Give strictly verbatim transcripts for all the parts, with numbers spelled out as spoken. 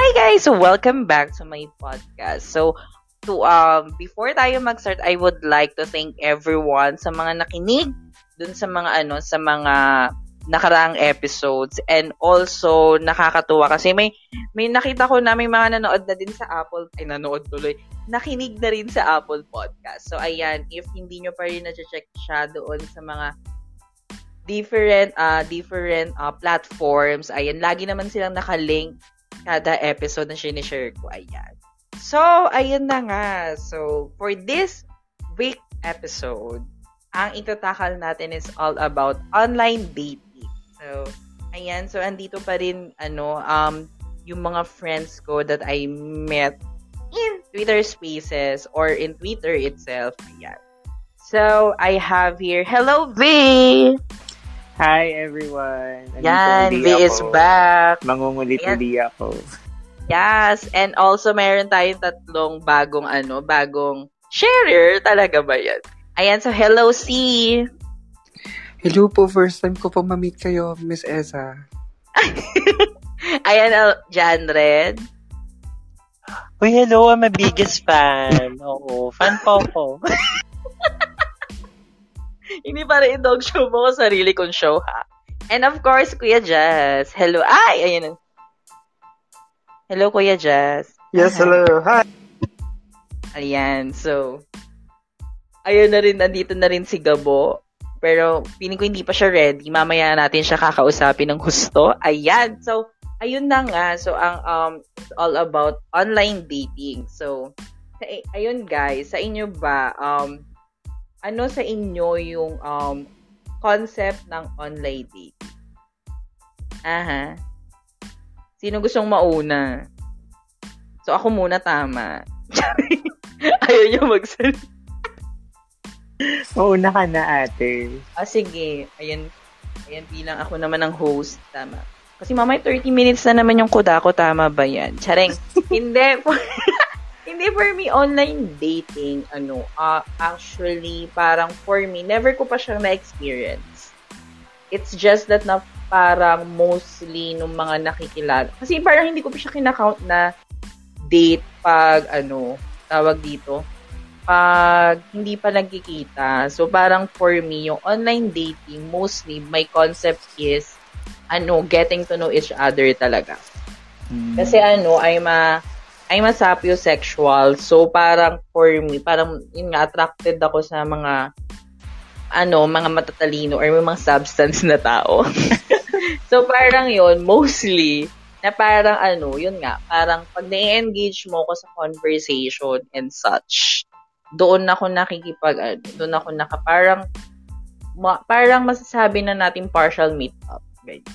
Hi guys! Welcome back to my podcast. So, to, um, before tayo mag-start, I would like to thank everyone sa mga nakinig dun sa mga ano, sa mga nakaraang episodes. And also, nakakatuwa kasi may, may nakita ko na may mga nanood na din sa Apple, ay nanood tuloy, nakinig na rin sa Apple Podcast. So, ayan, if hindi nyo pa rin na-check siya doon sa mga different uh, different uh, platforms, ayan, lagi naman silang nakalink kada episode na sinishare ko. Ayan. So, ayan na nga. So, for this week episode, ang itatakal natin is all about online dating. So, ayan. So, andito pa rin, ano, um, yung mga friends ko that I met in Twitter spaces or in Twitter itself. Ayan. So, I have here, hello, V! Hi, everyone. Andito yan, V is back. Mangungulit-uli ako. Yes, and also mayroon tayong tatlong bagong ano, bagong sharer. Talaga ba yan? Ayan, so hello, C. Hello po, first time ko po ma-meet kayo, Miss Ezza. Ayan, uh, Jan Red. Uy, hello, I'm a biggest fan. Oo, fan po po. Hindi para i-dog show mo ko sarili kong show, ha? And of course, Kuya Jazz. Hello. Ay, ayun. Hello, Kuya Jazz. Yes, hi. Hello. Hi. Ayan, so. Ayun na rin, nandito na rin si Gabo. Pero, piling ko hindi pa siya ready. Mamaya natin siya kakausapin ng gusto. Ayan, so, ayun na nga. So, ang, um, it's all about online dating. So, ay- ayun guys, sa inyo ba, um, ano sa inyo yung um, concept ng online dating? Aha. Sino gustong mauna? So, ako muna, tama. Ayaw niyo magsalita. Mauna ka na, ate. Ah, sige. Ayan, ayan, bilang ako naman ang host. Tama. Kasi mamaya thirty minutes na naman yung kuda ko. Tama ba yan? Charing. Hindi po. Hindi, for me, online dating, ano, uh, actually, parang for me, never ko pa siyang na-experience. It's just that na parang mostly nung mga nakikilala. Kasi parang hindi ko pa siya kinakount na date pag, ano, tawag dito, pag hindi pa nagkikita. So, parang for me, yung online dating, mostly, my concept is, ano, getting to know each other talaga. Hmm. Kasi, ano, I'm a, I'm a sapiosexual, so parang for me, parang yun nga, attracted ako sa mga, ano, mga matatalino or mga substance na tao. So parang yun, mostly, na parang ano, yun nga, parang pag na-engage mo ko sa conversation and such, doon ako nakikipag, ano, doon ako naka, parang, ma, parang masasabi na natin partial meet-up, guys.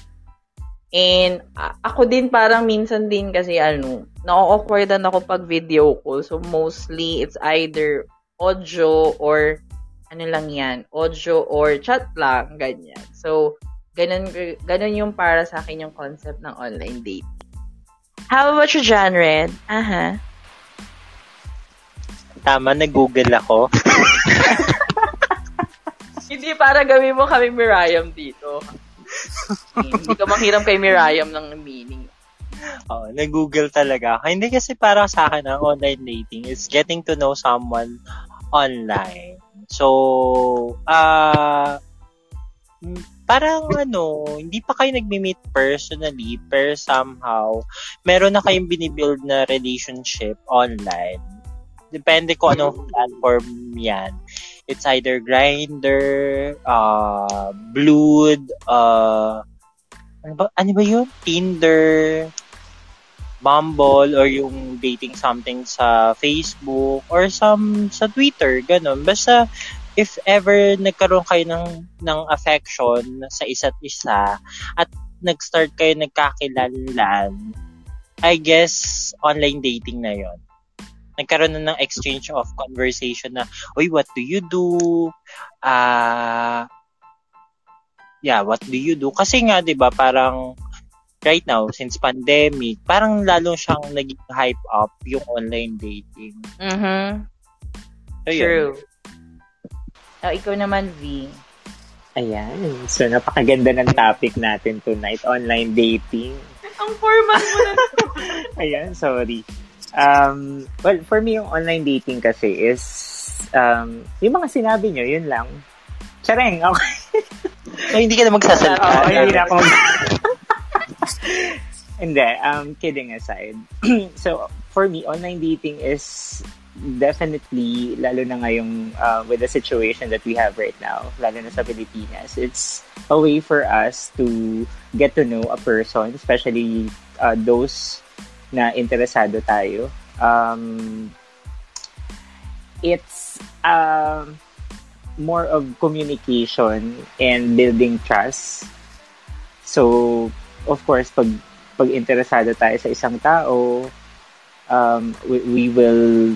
And uh, ako din parang minsan din kasi ano, na-awkwardan ako pag video call. So mostly it's either audio or ano lang yan, audio or chat lang, ganyan. So ganun, ganun yung para sa akin yung concept ng online date. How about you, Jan Red? Aha. Tama, nag-google ako. Hindi para gawin mo kami Miriam dito. Okay, hindi ko manghiram kay Miriam ng meaning. Oh, nag-google talaga. Hindi kasi parang sa akin ang online dating is getting to know someone online. So, ah, uh, parang ano, hindi pa kayo nagmi-meet personally, pero somehow meron na kayong binibuild na relationship online. Depende ko anong platform yan. It's either Grindr, uh, Blued, uh, ano ba, ano ba yun? Tinder, Bumble, or yung dating something sa Facebook, or some sa Twitter, ganun. Basta, if ever nagkaroon kayo ng, ng affection sa isa't isa, at nag-start kayo nagkakilalan, I guess, online dating na yon. Nagkaroon na ng exchange of conversation na, oy, what do you do? Ah, uh, yeah, what do you do? Kasi nga, di ba, parang right now, since pandemic, parang lalo siyang naging hype up yung online dating. Mm-hmm. So, true. Oh, ikaw naman, V. Ayan. So, napakaganda ng topic natin tonight, online dating. Ang formal mo na. Ayan, sorry. Um, well, for me, yung online dating kasi is, um, yung mga sinabi nyo, yun lang. Tsareng, okay. So, hindi ka na magsasalita. Oo, oh, hindi na ako magsasalita. Hindi, um, kidding aside. So, for me, online dating is definitely, lalo na ngayong, uh, with the situation that we have right now, lalo na sa Pilipinas, it's a way for us to get to know a person, especially uh, those na interesado tayo. Um, it's uh, more of communication and building trust. So, of course, pag, pag interesado tayo sa isang tao, um, we, we will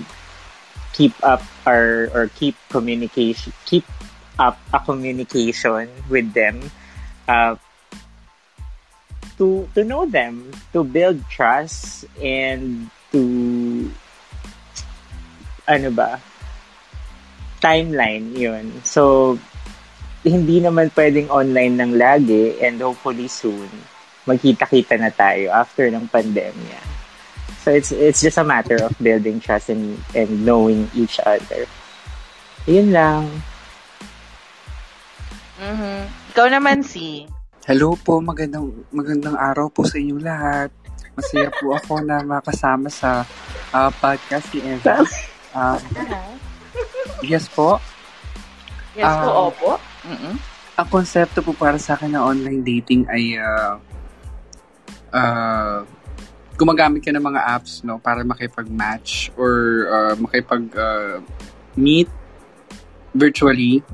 keep up our, or keep communication, keep up a communication with them uh, to to know them, to build trust, and to ano ba timeline yun. So hindi naman pwedeng online ng lagi, and hopefully soon magkita-kita na tayo after ng pandemya. So it's it's just a matter of building trust and and knowing each other. Yun lang. Mhm. Ikaw naman si Hello po, magandang magandang araw po sa inyo lahat. Masaya po ako na makasama sa uh, podcast ni Eva. Um, yes po. Yes um, po, opo. Mm-mm. Ang konsepto po para sa akin na online dating ay uh, uh, gumagamit ka ng mga apps, no, para makipag-match or uh, makipag-meet uh, virtually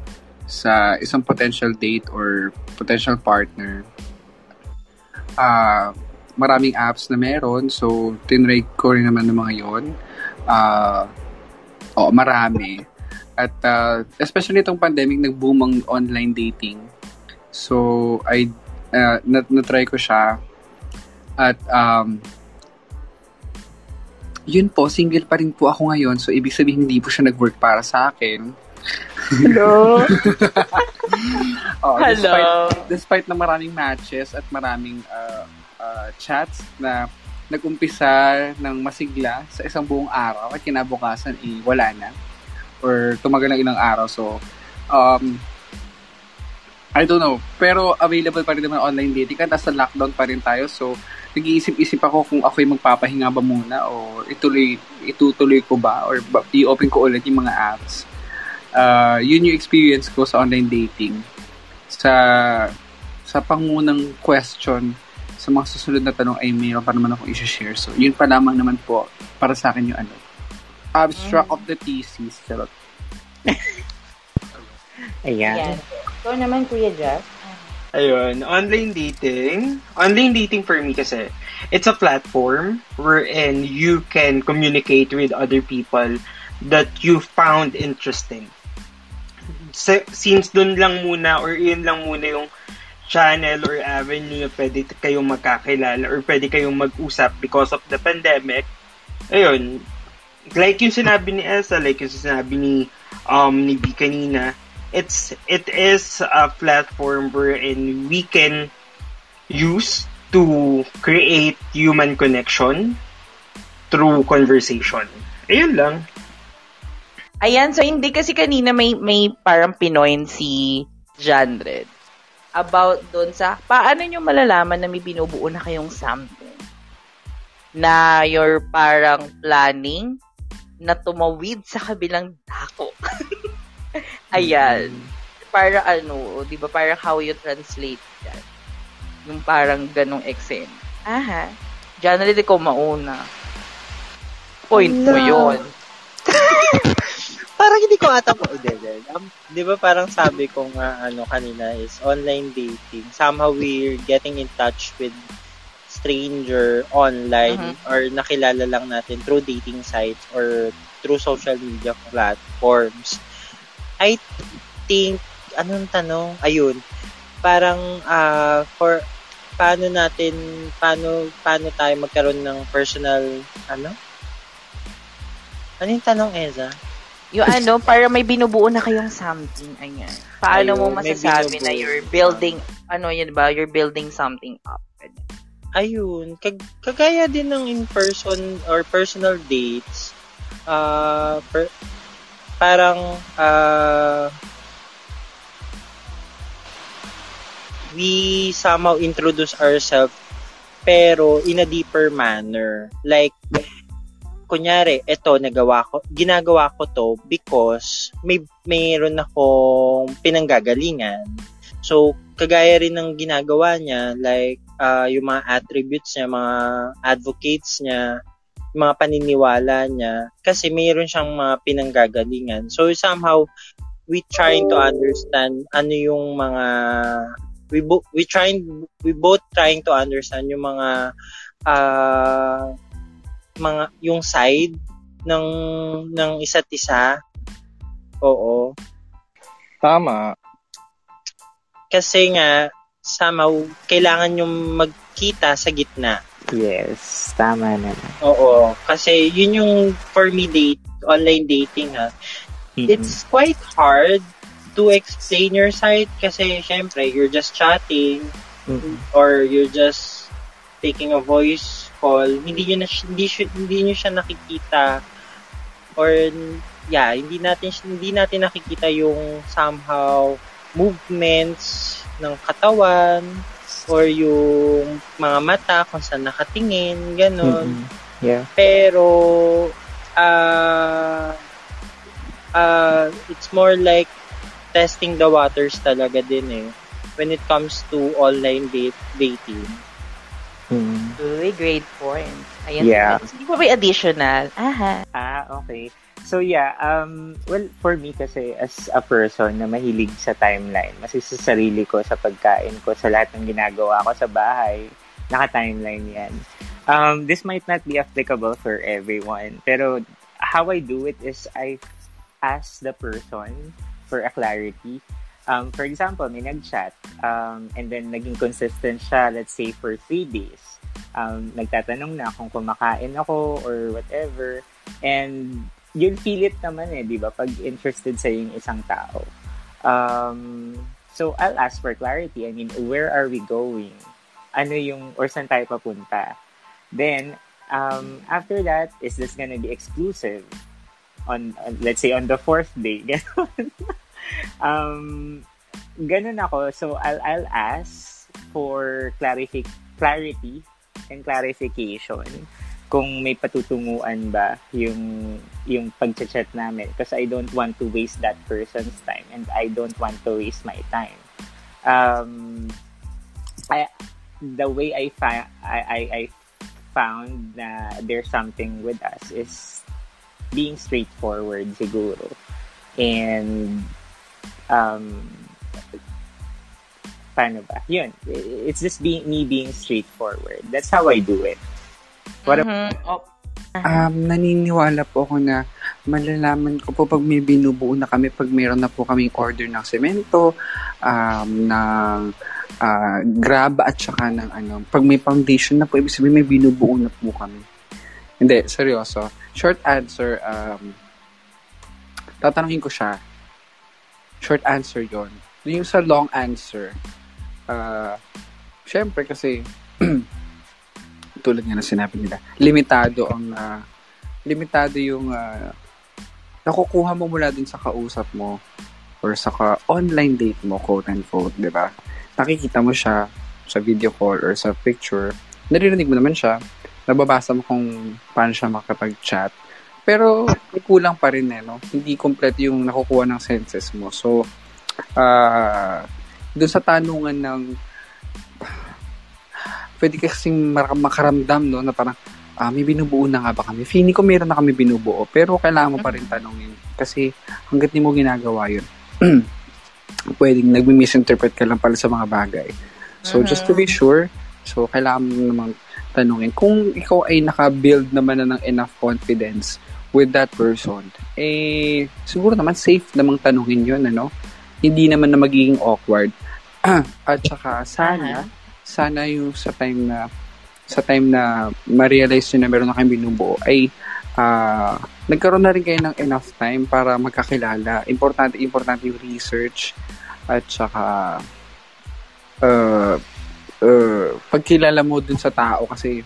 sa isang potential date or potential partner. Uh, maraming apps na meron, so tinrate ko rin naman ng mga yon. Uh, oh, marami. At uh, especially itong pandemic, nag-boom ang online dating. So, I, uh, nat- natry ko siya. At, um, yun po, single pa rin po ako ngayon. So, ibig sabihin, hindi po siya nag-work para sa akin. Hello? Oh, despite, Hello? Despite na maraming matches at maraming uh, uh, chats na nag-umpisa ng masigla sa isang buong araw at kinabukasan eh, wala na. Or tumagal ng ilang araw. So, um, I don't know. Pero available pa rin naman online dating. At nasa lockdown pa rin tayo. So, nag-iisip-isip ako kung ako'y magpapahinga ba muna o ituloy, itutuloy ko ba or i-open ko ulit yung mga apps. Uh, yun yung experience ko sa online dating. Sa sa pangunang question, sa mga susunod na tanong ay mayroon pa naman akong i-share. So, yun pa lamang naman po para sa akin yung ano. Abstract mm. of the thesis. Charot. Ayan. Ayan. So, naman Kuya Jeff. Ayun. Online dating. Online dating for me kasi, it's a platform wherein you can communicate with other people that you found interesting. Since dun lang muna or yun lang muna yung channel or avenue na pwede kayong magkakilala or pwede kayong mag-usap because of the pandemic. Ayun, like yung sinabi ni Elsa, like yung sinabi ni um, ni B kanina, it's, it is a platform wherein we can use to create human connection through conversation. Ayun lang. Ayan, so hindi kasi kanina may may parang pinoint si Jandred about doon sa paano nyo malalaman na may binubuo na kayong something na you're parang planning na tumawid sa kabilang dako. Ayan. Para ano, di ba parang how you translate yan. Yung parang ganong accent. Aha. Jandred, ikaw mauna. Point mo yun. Parang hindi ko ata po i-delete. Um, 'Di ba parang sabi ko nga ano kanina is online dating. Somehow we're getting in touch with stranger online uh-huh. or nakilala lang natin through dating sites or through social media platforms. I think anong tanong? Ayun. Parang uh, for paano natin paano paano tayo magkaroon ng personal ano? Ano yung tanong, Ezza? Yung ano, para may binubuo na kayong something, ayan. Paano Ayun, mo masasabi na you're building, ano yun ba, you're building something up. ayun, kag- kagaya din ng in-person or personal dates, uh, per- parang uh, we somehow introduce ourselves pero in a deeper manner. Like, kunyari, eto, nagawa ko, ginagawa ko to because may mayroon akong pinanggagalingan. So, kagaya rin ng ginagawa niya, like, uh, yung mga attributes niya, mga advocates niya, mga paniniwala niya, kasi mayroon siyang mga pinanggagalingan. So, somehow, we trying to understand ano yung mga, we both, we trying, we both trying to understand yung mga, uh, mga yung side ng ng isa't isa. Oo. Tama. Kasi nga somehow kailangan yung magkita sa gitna. Yes, tama na. Oo, kasi yun yung for me date, online dating ha. Mm-hmm. It's quite hard to explain your side kasi syempre you're just chatting, mm-hmm, or you're just taking a voice call, hindi niyo na hindi, hindi niyo siya nakikita or yeah, hindi natin hindi natin nakikita yung somehow movements ng katawan or yung mga mata kung saan nakatingin, ganun. Mm-hmm. Yeah. Pero uh, uh, it's more like testing the waters talaga din eh when it comes to online date, dating. Hmm. Uy, great point. Ayan. Yeah. Hindi pa may additional. Aha. Ah, okay. So, yeah. um Well, for me kasi, as a person na mahilig sa timeline, mas sa sarili ko, sa pagkain ko, sa lahat ng ginagawa ko sa bahay, naka-timeline yan. Um, this might not be applicable for everyone, pero how I do it is I ask the person for a clarity. Um, for example, may nag-chat um, and then naging consistent siya, let's say, for three days. Um, nagtatanong na kung kumakain ako or whatever. And you'll feel it naman eh, di ba? Pag interested sa yung isang tao. Um, so, I'll ask for clarity. I mean, where are we going? Ano yung, or saan tayo papunta? Then, um, after that, is this gonna be exclusive? On, on let's say, on the fourth day. Ganun. Um, ganun ako. So, I'll, I'll ask for clarifi- clarity and clarification kung may patutunguan ba yung, yung pag-chat namin. Because I don't want to waste that person's time and I don't want to waste my time. Um, I, the way I, fi- I, I, I found na there's something with us is being straightforward siguro. And Um, paano ba? Yun. It's just being, me being straightforward. That's how I do it. What mm-hmm. a- oh. Um, naniniwala po ako na malalaman ko po pag may binubuo na kami, pag meron na po kaming order ng semento, um, ng uh, grab at saka ng ano. Pag may foundation na po, ibig sabihin may binubuo na po kami. Hindi, seryoso. Short answer, um, tatanungin ko siya. Short answer yon. Yung sa long answer, uh, syempre kasi, tulad nga na sinabi nila, limitado ang, uh, limitado yung, uh, nakukuha mo mula dun sa kausap mo, or sa ka- online date mo, quote unquote, diba? Nakikita mo siya sa video call or sa picture, naririnig mo naman siya, nababasa mo kung paano siya makapag-chat, pero kulang pa rin eh, no? Hindi kompleto yung nakukuha ng senses mo. So, uh, dun sa tanungan ng, pwede kasing makaramdam, no? Na parang, ah, may binubuo na nga ba kami? Feeling ko meron na kami binubuo, pero kailangan mo pa rin tanungin. Kasi, hanggat di mo ginagawa yun, pwedeng nag-misinterpret ka lang pala sa mga bagay. So, uh-huh. Just to be sure, so, kailangan mo namang tanungin. Kung ikaw ay naka-build naman na ng enough confidence with that person, eh, siguro naman safe namang tanungin yun, ano? Hindi naman na magiging awkward. At saka, sana, sana yung sa time na, sa time na ma-realize nyo na meron na kayong binubuo, ay, uh, nagkaroon na rin kayo ng enough time para magkakilala. Importante, importante yung research. At saka, uh, uh, pagkilala mo dun sa tao kasi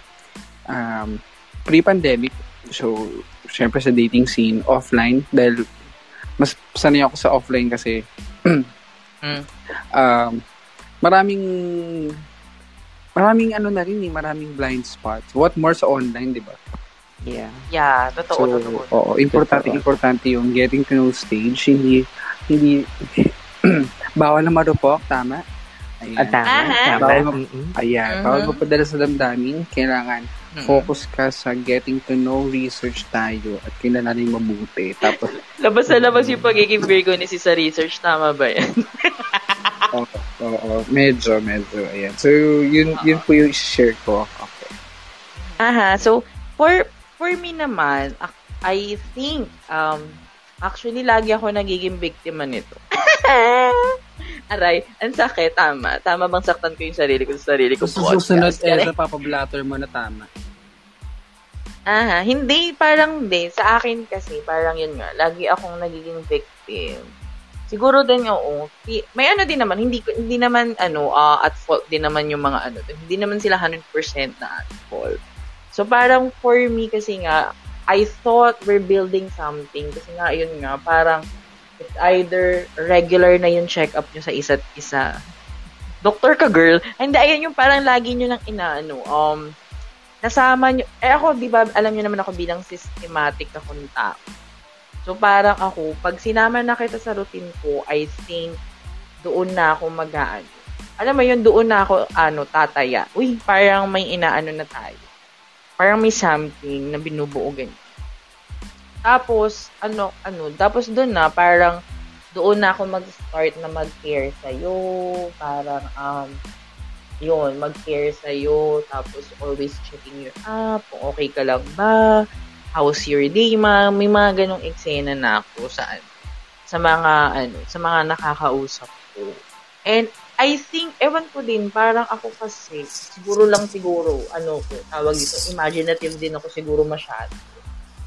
um, pre-pandemic, so syempre sa dating scene, offline, dahil mas sanay ako sa offline kasi mm. um, maraming maraming ano na rin eh, maraming blind spots. What more sa online, di ba? Yeah. Yeah, totoo, so, totoo. Oo, importante, totoo. Importante yung getting to know stage. Hindi, hindi, bawal na marupok, tama? Ayan. Ah, tama, ah, tama. Bawal, mm-hmm. Ayan, mm-hmm. Bawal mapadala sa damdamin. Kailangan mm-hmm. focus ka sa getting to know, research tayo at kilalanin mabuti. Tapos, labas na labas yung pagiging Virgo ni si sa research, tama ba yan? Oo, oo, oo, medyo, medyo, ayan. So, yun, uh-huh. yun po yung share ko. Okay. Aha, so, for, for me naman, I think, um, actually, lagi ako nagiging biktima nito. Aray, ang sakit, tama. Tama bang saktan ko yung sarili ko sa sarili ko? So, susunod, Elsa, papablatter mo na tama. Aha, hindi, parang hindi. Sa akin kasi, parang yun nga, lagi akong nagiging victim. Siguro din, oo. May ano din naman, hindi, hindi naman, ano, uh, at fault din naman yung mga ano. Hindi naman sila one hundred percent na at fault. So, parang for me kasi nga, I thought we're building something. Kasi nga, yun nga, parang, it's either regular na yung check-up nyo sa isa't isa. Doktor ka, girl. Hindi, ayun yung parang lagi nyo lang inaano. Um, nasama nyo. Eh ako, di ba, alam nyo naman ako bilang systematic na konta. So, parang ako, pag sinama na kita sa routine ko, I think, doon na ako mag-aano. Alam mo yun, doon na ako, ano, tataya. Uy, parang may inaano na tayo. Parang may something na binubuo ganyan. Tapos, ano, ano, tapos doon na, parang, doon na ako mag-start na mag-care sa'yo, parang, um, yun, mag-care sa'yo, tapos always checking your app, okay ka lang ba, how's your day, ma? May mga ganong eksena na ako sa, sa mga, ano, sa mga nakakausap ko. And, I think, ewan ko din, parang ako kasi, siguro lang siguro, ano ko, tawag ito, imaginative din ako siguro masyado.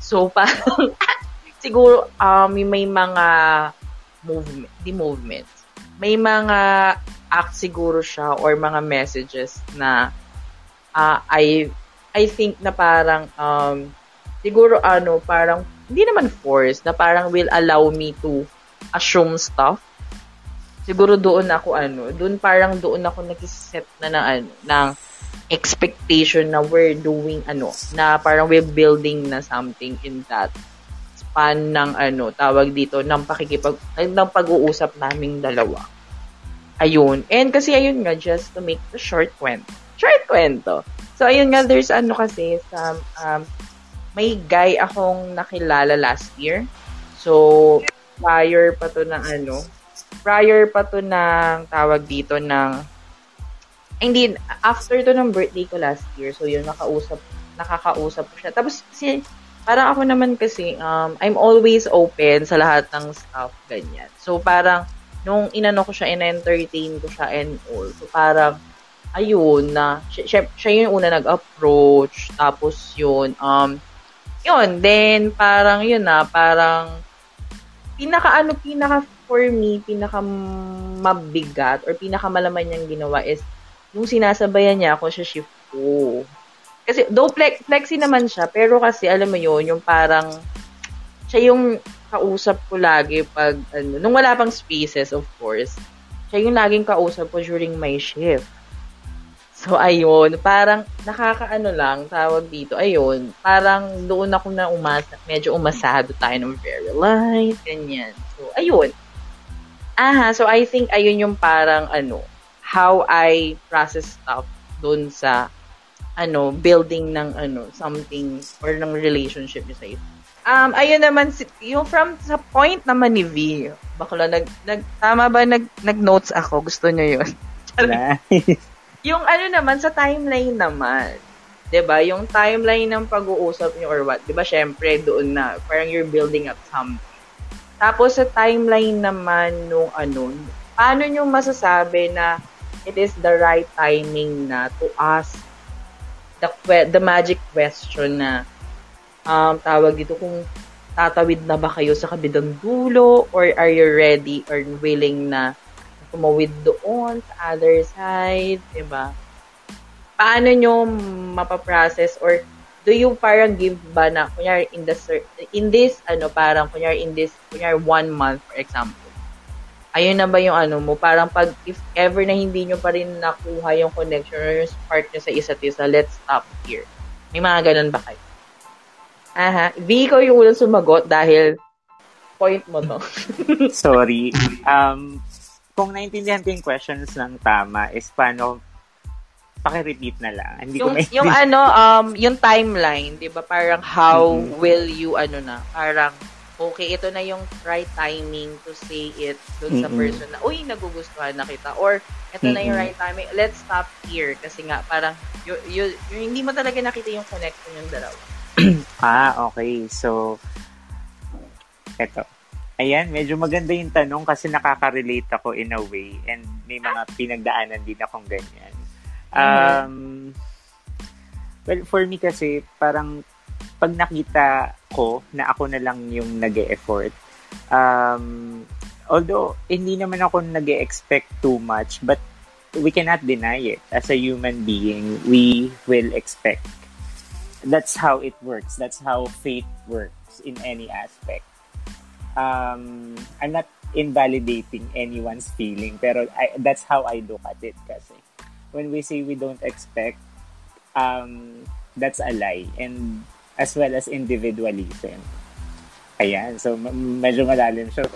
So, parang, siguro, um, may mga movement, di movements. May mga act siguro siya or mga messages na uh, I I think na parang, um, siguro, ano, parang, hindi naman forced, na parang will allow me to assume stuff. Siguro doon ako, ano, doon parang doon ako nag-set na ng, ano, ng expectation na we're doing ano, na parang we're building na something in that span ng ano, tawag dito, ng pakikipag, ng pag-uusap naming dalawa. Ayun. And kasi ayun nga, just to make the short kwento. Short kwento. So, ayun nga, there's ano kasi, some, um, may guy akong nakilala last year. So, prior pa to na ano, prior pa to ng tawag dito ng hindi, after to ng birthday ko last year, so yun, nakausap, nakakausap ko siya. Tapos, kasi, parang ako naman kasi, um, I'm always open sa lahat ng stuff, ganyan. So, parang, nung inano ko siya, in-entertain ko siya and all. So, parang, ayun na, siya, siya yung una nag-approach, tapos yun, um, yun, then, parang yun na, parang, pinaka, ano, pinaka, for me, pinaka mabigat, or pinaka malaman niyang ginawa is, yung sinasabayan niya ako sa shift ko. Kasi, though flex, flexi naman siya, pero kasi, alam mo yun, yung parang, siya yung kausap ko lagi pag, ano, nung wala pang spaces, of course, siya yung laging kausap ko during my shift. So, ayun, parang, nakakaano lang, tawag dito, ayun, parang, doon ako na umasa, medyo umasado tayo ng very light, ganyan. So, ayun. Aha, so, I think, ayun yung parang, ano, how I process stuff doon sa ano building ng ano something or ng relationship niya sa ito. Um ayun naman yung from sa point naman ni V. Bakla nag, nag tama ba nag nag-notes ako? Gusto niyo yun? Yung ano naman sa timeline naman. 'Di ba? Yung timeline ng pag-uusap niyo or what? 'Di ba? Syempre doon na parang you're building up something. Tapos sa timeline naman nung ano, paano niyo masasabi na it is the right timing na to ask the que- the magic question na um, tawag dito kung tatawid na ba kayo sa kabilang dulo or are you ready or willing na tumawid doon sa other side, diba? paano nyo mapaprocess or do you parang give ba na, kunyari, in, the, in this, ano, parang, kunyari, in this, kunyari, one month, for example. Ayun na ba yung ano mo? Parang pag, if ever na hindi nyo pa rin nakuha yung connection or yung part nyo sa isa't isa, let's stop here. May mga ganun ba kayo? Aha. V, ikaw yung ulang sumagot dahil point mo to. Sorry. Um, kung naintindihan ko yung questions ng tama is paano paki-repeat na lang. Hindi yung, ko may yung ano, um, yung timeline, 'di ba? Parang how mm-hmm. will you ano na? Parang okay, ito na yung right timing to say it doon mm-hmm. sa person na uy, nagugustuhan na kita or ito mm-hmm. na yung right timing. Let's stop here kasi nga parang you, you, yung hindi mo talaga nakita yung connection yung dalawa. Ah, okay. So eto. Ayan, medyo maganda yung tanong kasi nakaka-relate ako in a way and may mga pinagdaanan din akong ganyan. Um, well, for me kasi, parang pag nakita ko na ako na lang yung nag-e-effort, um, although hindi naman ako nag-e-expect too much, but we cannot deny it. As a human being, we will expect. That's how it works. That's how fate works in any aspect. Um, I'm not invalidating anyone's feeling, pero I, that's how I look at it kasi. When we say we don't expect, um, that's a lie. And as well as individualism. Ayan, so m- medyo malalim siya.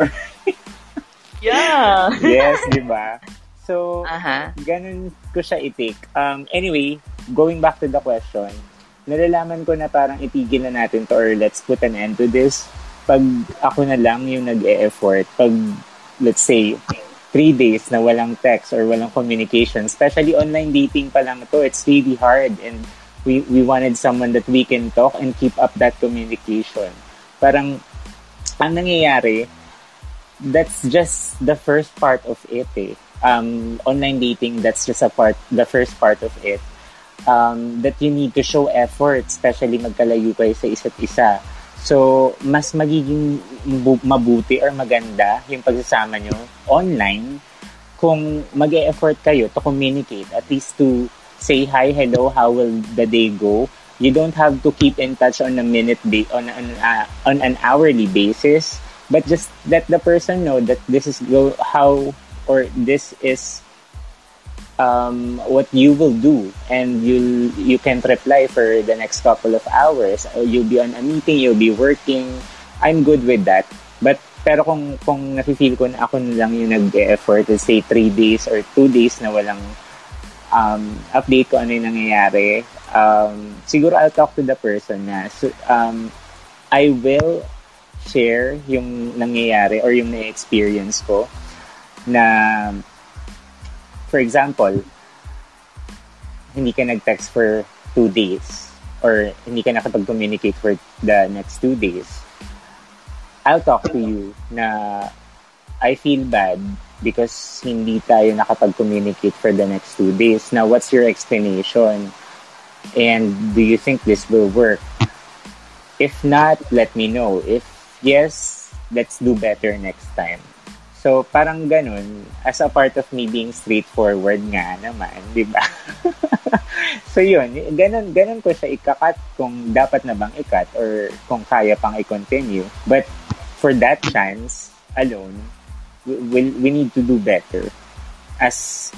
Yeah! Yes, di ba? So, uh-huh. ganun ko siya i-take. Um, anyway, going back to the question, nalalaman ko na parang itigil na natin to or let's put an end to this. Pag ako na lang yung nag-e-effort, pag, let's say, three days na walang text or walang communication, especially online dating pa lang to, it's really hard and we we wanted someone that we can talk and keep up that communication. Parang ang nangyayari, that's just the first part of it eh. Um, online dating, that's just a part, the first part of it. Um, that you need to show effort, especially magkalayo kayo sa isa't isa. So, mas magiging mabuti or maganda yung pagsasama nyo online kung mag-e-effort kayo to communicate, at least to say hi, hello, how will the day go? You don't have to keep in touch on a minute ba- on on, uh, on an hourly basis, but just let the person know that this is go- how or this is um what you will do, and you you can reply for the next couple of hours. You'll be on a meeting, you'll be working. I'm good with that. But pero kung kung nafe-feel ko na ako na lang yung nag-e-effort, let's say three days or two days na walang um update ko ano yung nangyayari, um siguro I'll talk to the person na so, um I will share yung nangyayari or yung na-experience ko na. For example, hindi ka nag-text for two days or hindi ka nakapag-communicate for the next two days. I'll talk to you na I feel bad because hindi tayo nakapag-communicate for the next two days. Now, what's your explanation? And do you think this will work? If not, let me know. If yes, let's do better next time. So, parang ganun, as a part of me being straightforward nga naman, di ba? So, yun, ganun, ganun ko siya ikakat kung dapat na bang ikat or kung kaya pang i-continue. But for that chance alone, we, we, we need to do better as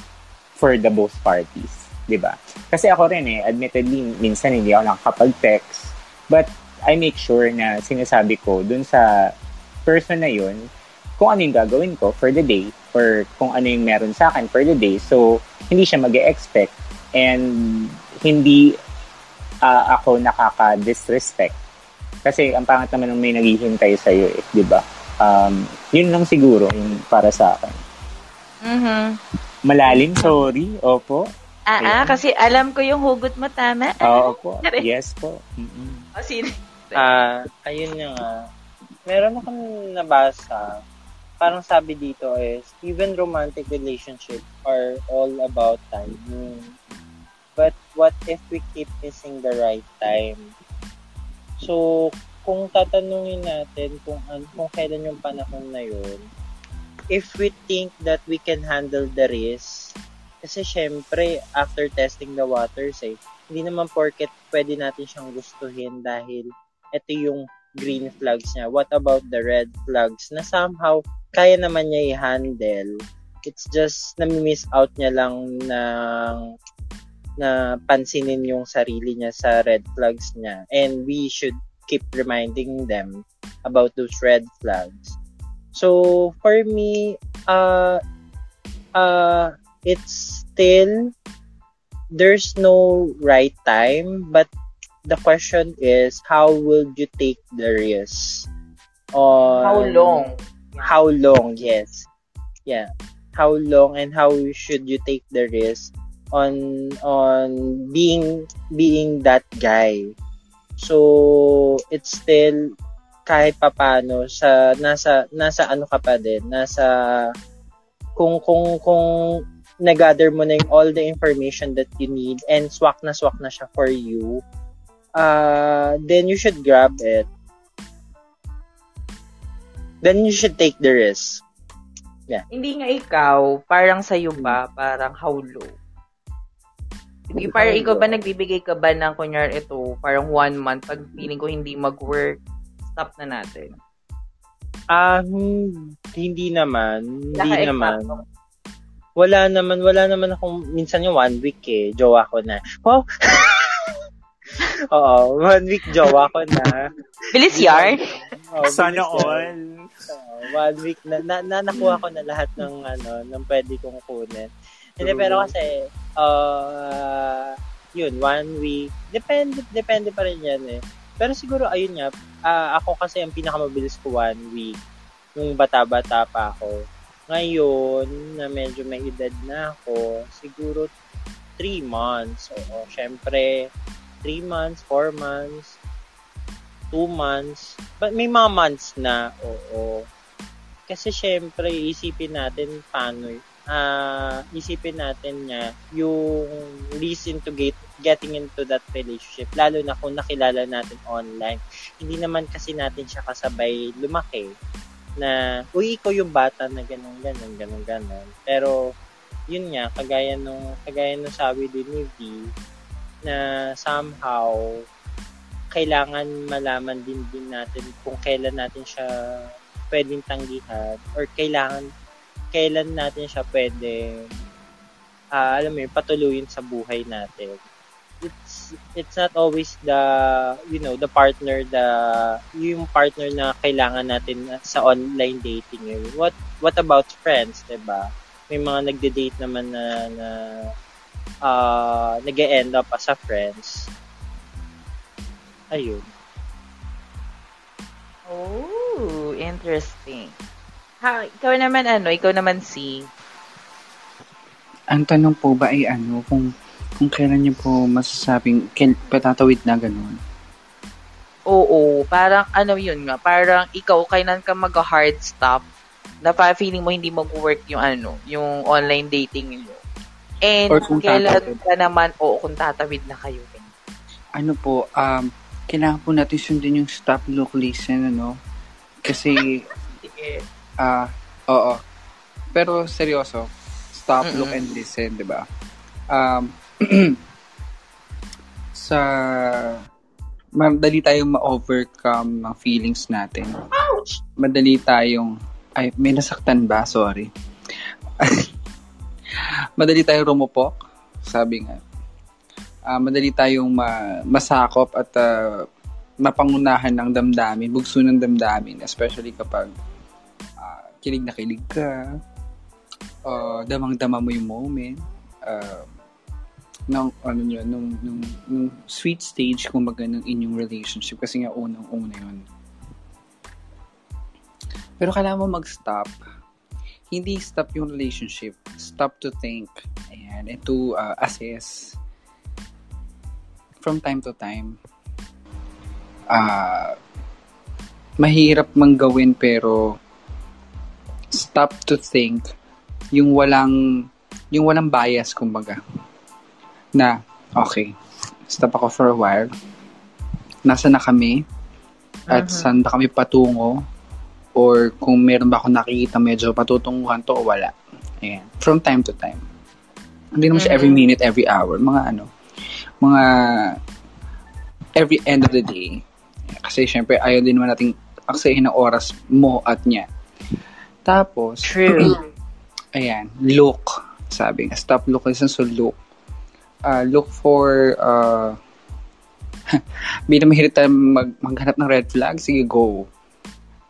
for the both parties, di ba? Kasi ako rin eh, admittedly, minsan hindi ako nakakapag-text. But I make sure na sinasabi ko dun sa person na yun, kung ano yung gagawin ko for the day or kung ano yung meron sa akin for the day. So, hindi siya mag-e-expect and hindi uh, ako nakaka-disrespect. Kasi ang pangat naman ng may naghihintay sa'yo eh, di ba? Um, yun lang siguro yung para sa akin. Mm-hmm. Malalim, sorry. Opo. Ah, kasi alam ko yung hugot mo, tama? Oo po. Yes po. Mm-hmm. Oh, sino? Ah, uh, ayun nga. Uh, meron akong nabasa. Parang sabi dito is, even romantic relationships are all about timing. But what if we keep missing the right time? So, kung tatanungin natin kung, kung kailan yung panahon na yun, if we think that we can handle the risk, Kasi syempre, after testing the waters eh, hindi naman porket pwede natin siyang gustuhin dahil ito yung green flags niya. What about the red flags na somehow kaya naman niya i-handle? It's just nami-miss out niya lang ng na pansinin yung sarili niya sa red flags niya. And we should keep reminding them about those red flags. So, for me, uh, uh, it's still, there's no right time, but the question is, how will you take the risk? On how long? How long, yes. Yeah. How long and how should you take the risk on on being being that guy. So it's still kahit papaano sa nasa nasa ano ka pa din, nasa kung kung kung na-gather mo na yung all the information that you need and swak na swak na siya for you, uh then you should grab it. Then you should take the risk. Yeah. Hindi nga ikaw, parang sa'yo ba, parang how low? Hindi, parang ikaw ba, nagbibigay ka ba ng, kunyar, ito, parang one month, pag feeling ko hindi mag-work, stop na natin? Ah, um, hindi naman. Hindi naman. Wala naman, wala naman akong, minsan yung one week eh, jowa ko na. Oh! Oo, one week jowa ko na. Bilis yarn. Oh, sana all. Uh, one week na, na, na nakuha ko na lahat ng ano ng pwede kong kunin. Hindi, pero kasi uh, yun, one week depende depende pa rin yan eh. Pero siguro ayun nga, uh, ako kasi ang pinakamabilis ko one week nung bata-bata pa ako. Ngayon na medyo may edad na ako, siguro three months. Oo, syempre three months, four months, two months, but may mga months na, oo. Kasi syempre, isipin natin paano, uh, isipin natin niya yung reason to get, getting into that relationship, lalo na kung nakilala natin online. Hindi naman kasi natin siya kasabay lumaki na, uy, ikaw yung bata na ganun, ganun, ganun, ganun. Pero, yun nga, kagaya nung, kagaya nung sabi din ni V, na somehow, kailangan malaman din din natin kung kailan natin siya pwedeng tanggihan or kailangan kailan natin siya pwedeng uh, alam mo yun, patuloyin sa buhay natin. It's it's not always the you know the partner the yung partner na kailangan natin sa online dating. Eh. What what about friends, 'di ba? May mga nagde-date naman na na uh, nag-e-end up as a friends. Ayun. Oh, interesting. Ha, ikaw naman ano, ikaw naman si... Ang tanong po ba ay ano, kung kung kailan niyo po masasabing kin- patatawid na gano'n? Oo, parang ano yun nga, parang ikaw kailan ka mag-hard stop na pa feeling mo hindi mag-work yung ano, yung online dating niyo. And kailan ka naman, oo, kung tatawid na kayo. Ano po, um, kailangan po natin sundin yung stop, look, listen, ano? Kasi, ah, uh, oo. Pero seryoso, stop, mm-mm, look, and listen, di ba? Um, sa, madali tayong ma-overcome ng feelings natin. Ouch! Madali tayong, ay, may nasaktan ba? Sorry. Madali tayong rumupok, sabi nga. Uh, madali tayong ma- masakop at uh, mapangunahan ng damdamin, bugso ng damdamin, especially kapag uh, kilig na kilig ka, uh, damang-dama mo yung moment, uh, ng, ano nyo, nung, nung, nung sweet stage, kumbaga, ng inyong relationship, kasi nga unang-una yun. Pero kailangan mo mag-stop. Hindi stop yung relationship, stop to think, ayan, and to uh, assess from time to time. Ah, uh, mahirap manggawin pero stop to think, yung walang yung walang bias kumbaga. Na okay, stop ako for a while. Nasaan na kami? At uh-huh. Saan na kami patungo? Or kung meron ba akong nakikita medyo patutunguhan to o wala. Ayan. From time to time. Hindi naman siya every minute, every hour. Mga ano, mga every end of the day. Kasi syempre, ayaw din naman natin aksayahin ang oras mo at niya. Tapos, true. Ayan, look. Sabi nga, stop looking. So look. Uh, look for, uh, hindi na mahirit tayo mag- maghanap ng red flag. Sige, go.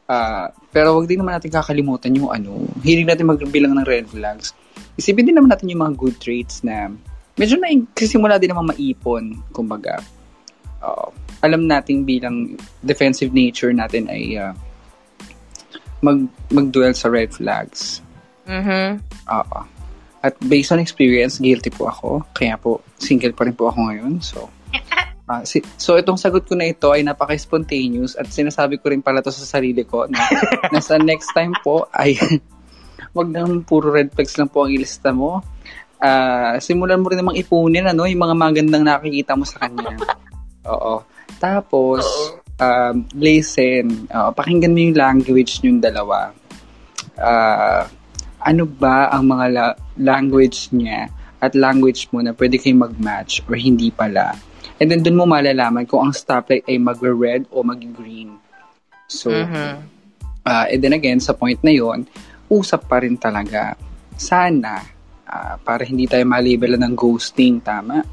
Uh, pero wag din naman natin kakalimutan yung ano, hiling natin magbilang ng red flags. Isipin din naman natin yung mga good traits na medyo nagsisimula din naman maipon, kumbaga. Uh, alam natin bilang defensive nature natin ay uh, mag magduel sa red flags. Mhm. Oo. At based on experience, guilty po ako. Kaya po, single pa rin po ako ngayon. So, Uh, si, so, itong sagot ko na ito ay napaka-spontaneous at sinasabi ko rin pala to sa sarili ko na, na sa next time po ay wag nang puro red flags lang po ang ilista mo. Uh, simulan mo rin namang ipunin ano, yung mga magandang nakikita mo sa kanya. Oo. Tapos, um, listen. Uh, pakinggan mo yung language niyong dalawa. Uh, ano ba ang mga la- language niya at language mo na pwede kayong mag-match or hindi pala? And then, dun mo malalaman kung ang stoplight ay mag-red o mag-green. So, mm-hmm. uh, and then again, sa point na yon, usap pa rin talaga. Sana, uh, para hindi tayo malabel ng ghosting, tama?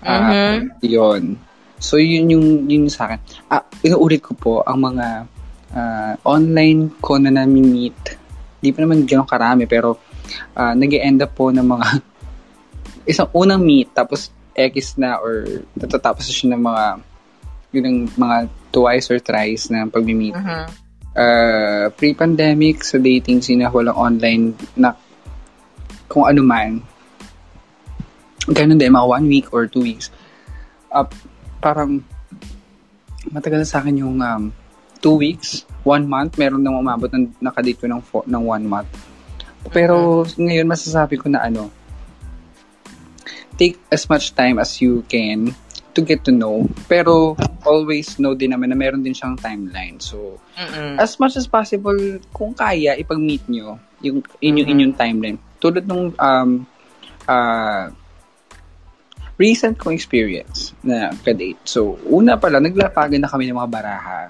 Uh, mm-hmm. Yun. So, yun yung, yun yung sa akin. Ah, inuulit ko po, ang mga uh, online ko na nami-meet, di pa naman gano'ng karami, pero uh, nag-end up po ng mga isang unang meet, tapos X na or natatapos siya ng mga yun ng mga twice or thrice na pag-meet. Uh-huh. Uh, pre-pandemic sa dating scene walang online na kung ano man. Ganun din, mga one week or two weeks. Uh, parang matagal na sa akin yung um, two weeks, one month, meron nang umabot ng nakadate ko ng, four, ng one month. Pero uh-huh. Ngayon masasabi ko na ano, take as much time as you can to get to know. Pero always know din naman na meron din siyang timeline. So, mm-mm. As much as possible, kung kaya, ipag-meet nyo yung inyong, mm-hmm. inyong timeline. Tulad nung um, uh, recent kong experience na kadate. So, una pala, naglapagan na kami ng mga baraha.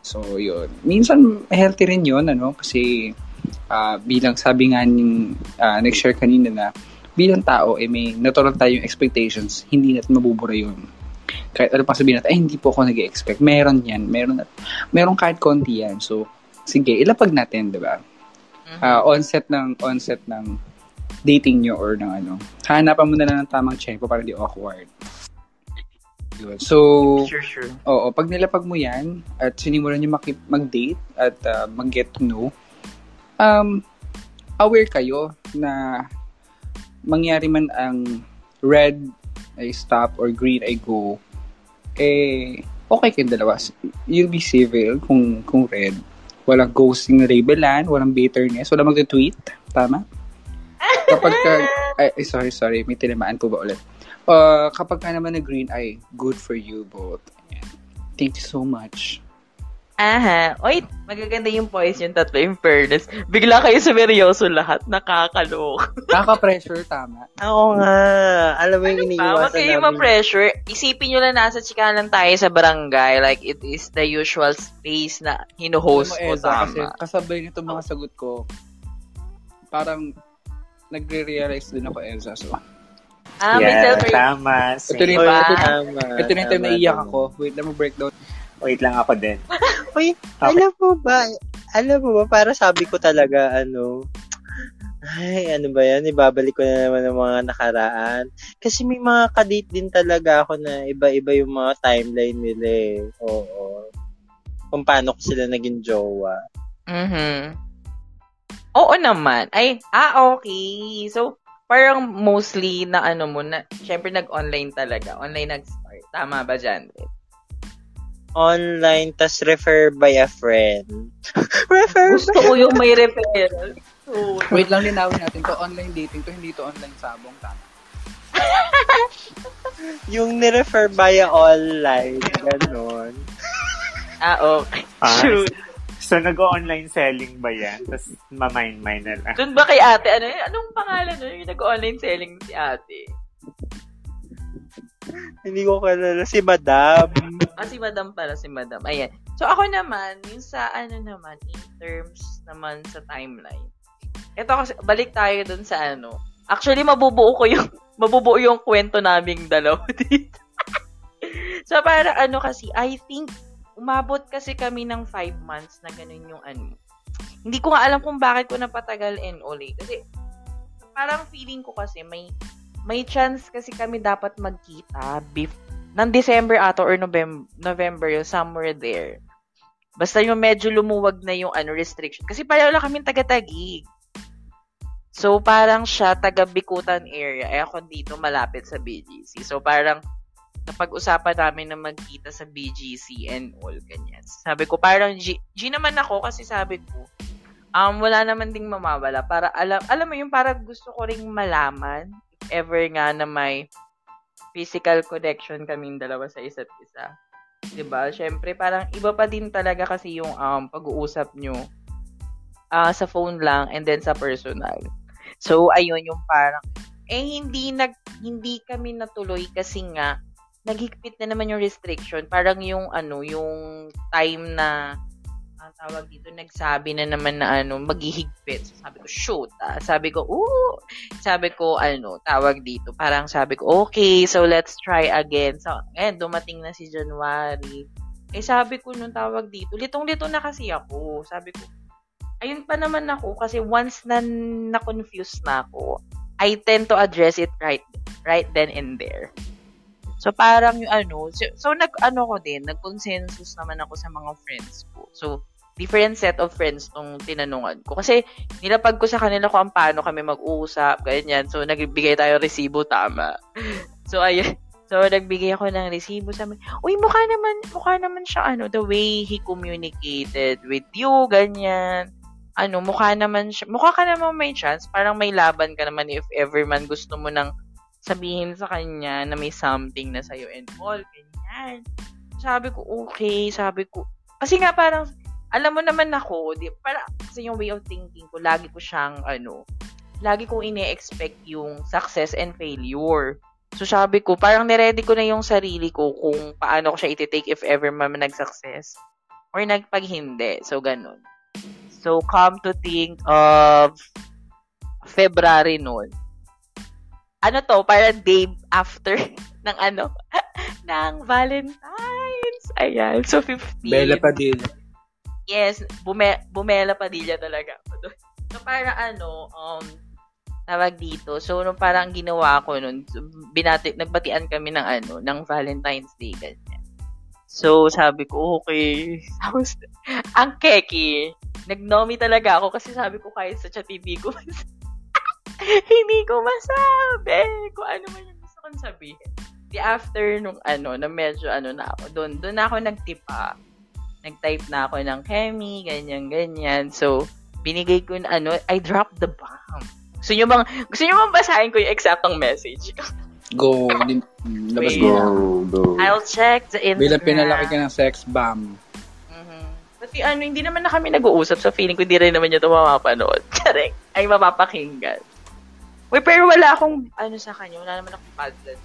So, yun. Minsan, healthy rin yun, ano? Kasi, uh, bilang sabi nga ng uh, nag-share kanina na, bilang tao, eh, may natural tayong expectations, hindi natin mabubura yun. Kahit ano pang sabihin natin, ay, hindi po ako nag-expect. Meron yan. Meron, at, meron kahit konti yan. So, sige, ilapag natin, diba? Uh, onset ng, onset ng dating nyo or ng ano. Hanapan mo na lang ng tamang tempo para hindi awkward. Yun. So, sure, sure. Oo, pag nilapag mo yan, at sinimulan nyo makip- mag-date at uh, mag-get to know, um, aware kayo na mangyari man ang red ay stop or green ay go, eh, okay kayong dalawa. You'll be civil kung kung red. Walang ghosting na labelan, walang bitterness, walang mag-tweet. Tama? Kapag ka, ay, ay, sorry, sorry. May tinamaan po ba ulit? Uh, kapag ka naman na green ay good for you both. Ayan. Thank you so much. Aha. Oy, magaganda yung voice yung tatlo, in fairness. Bigla kayo seryoso lahat. Nakakalok. Nakaka-pressure, tama? Oo nga. Alam mo yung ano iniiwasan namin. Huwag kayo pressure. Isipin nyo lang nasa tsikahan lang tayo sa barangay. Like, it is the usual space na hinuhost mo, Eza, tama. Kasi kasabay nito mga sagot ko, parang nagre-realize din ako, Eza. So, ah, yeah, may tama. Ito rin yung time na iiyak ako. Wait lang, breakdown. Wait lang ako din. Uy, okay. Alam mo ba, alam mo ba, para sabi ko talaga, ano, ay, ano ba yan, ibabalik ko na naman ng mga nakaraan. Kasi may mga kadate din talaga ako na iba-iba yung mga timeline nila eh. Oo. Kung paano ko sila naging jowa. Mm-hmm. Oo naman. Ay, ah, okay. So, parang mostly na ano mo, na, syempre nag-online talaga. Online nag-start. Tama ba dyan? Online, tas refer by a friend. Refer gusto ko yung may referral. So, wait lang, linawin natin to. Online dating to, hindi to online sabong. Tama. Yung ni-refer by a online. Ganon. Ah, okay. Ah, sure. So, nag-online selling ba yan? Tapos, mamind-mind na lang. Doon ba kay ate? Ano, anong pangalan nun? Yung nag-online selling si ate? Hindi ko kalala. Si Madam. Ah, si Madam pala. Si Madam. Ayan. So, ako naman, yung sa ano naman, in terms naman sa timeline. Ito kasi, balik tayo doon sa ano. Actually, mabubuo ko yung, mabubuo yung kwento naming dalawa dito. So, para ano kasi, I think, umabot kasi kami ng five months na ganun yung ano. Hindi ko nga alam kung bakit ko napatagal and all eh. Kasi, parang feeling ko kasi, may may chance kasi kami dapat magkita bef- ng December ato or November, November yung somewhere there. Basta yung medyo lumuwag na yung ano, restriction. Kasi pareho lang kami taga-Taguig. So, parang siya taga-Bikutan area. Eh, ako dito malapit sa B G C. So, parang napag-usapan namin na magkita sa B G C and all, ganyan. Sabi ko, parang G, G naman ako kasi sabi ko, um, wala naman ding mamawala. Para, alam, alam mo yung parang gusto ko ring malaman if ever nga na may physical connection kaming dalawa sa isa't isa. Diba? Siyempre, parang iba pa din talaga kasi yung um, pag-uusap nyo uh, sa phone lang and then sa personal. So, ayun yung parang, eh, hindi, nag, hindi kami natuloy kasi nga, naghigpit na naman yung restriction. Parang yung, ano, yung time na, ang tawag dito, nagsabi na naman na, ano, maghihigpit. So, sabi ko, shoot, ah. Sabi ko, ooh. Sabi ko, ano, tawag dito. Parang sabi ko, okay, so let's try again. So, eh, dumating na si January. Eh, sabi ko nung tawag dito, litong-lito na kasi ako. Sabi ko, ayun pa naman ako kasi once na na-confuse na ako, I tend to address it right, right then and there. So, parang yung ano, so, so nag-ano ko din, nag-consensus naman ako sa mga friends ko. So, different set of friends nung tinanungan ko. Kasi, nilapag ko sa kanila kung ang paano kami mag-uusap, ganyan. So, nagbigay tayo resibo, tama. So, ayun. So, nagbigay ako ng resibo sa amin. Uy, mukha naman, mukha naman siya, ano, the way he communicated with you, ganyan. Ano, mukha naman siya, mukha ka naman may chance, parang may laban ka naman if ever man gusto mo ng sabihin sa kanya na may something na sa'yo and all, ganyan. Sabi ko, okay, sabi ko. Kasi nga parang, alam mo naman ako, di, parang, kasi yung way of thinking ko, lagi ko siyang, ano, lagi kong ine-expect yung success and failure. So, sabi ko, parang niready ko na yung sarili ko kung paano ko siya iti-take if ever man nag-success or nagpaghindi. So, ganun. So, come to think of February noon. Ano to, para day after ng ano, ng Valentine's. Ayan, so fifteen. Bella Padilla. Yes, bume, Bumela Padilla talaga. So, para ano, um, tawag dito. So, nung parang ginawa ko nun, binati, nagbatian kami ng ano, ng Valentine's Day. Ganyan. So, sabi ko, okay. Ang keki. Nagnomi talaga ako kasi sabi ko kahit sa T V ko, hindi ko masabi kung ano man yung gusto kong sabihin. The after nung ano, na medyo ano na ako, doon, doon na ako nagtipa. Nag-type na ako ng Kemi, ganyan, ganyan. So, binigay ko na ano, I dropped the bomb. Gusto nyo bang, gusto nyo bang basahin ko yung exactong message? Go. Labas go, go. I'll check the Instagram. Bilang pinalaki ka ng sex bomb. Mm-hmm. Pati ano, hindi naman na kami nag-uusap sa so feeling ko, hindi rin naman nyo ito mamapanood. Correct. Ay, mapapakinggan. Uy, pero wala akong, ano sa kanya, wala naman akong padlet.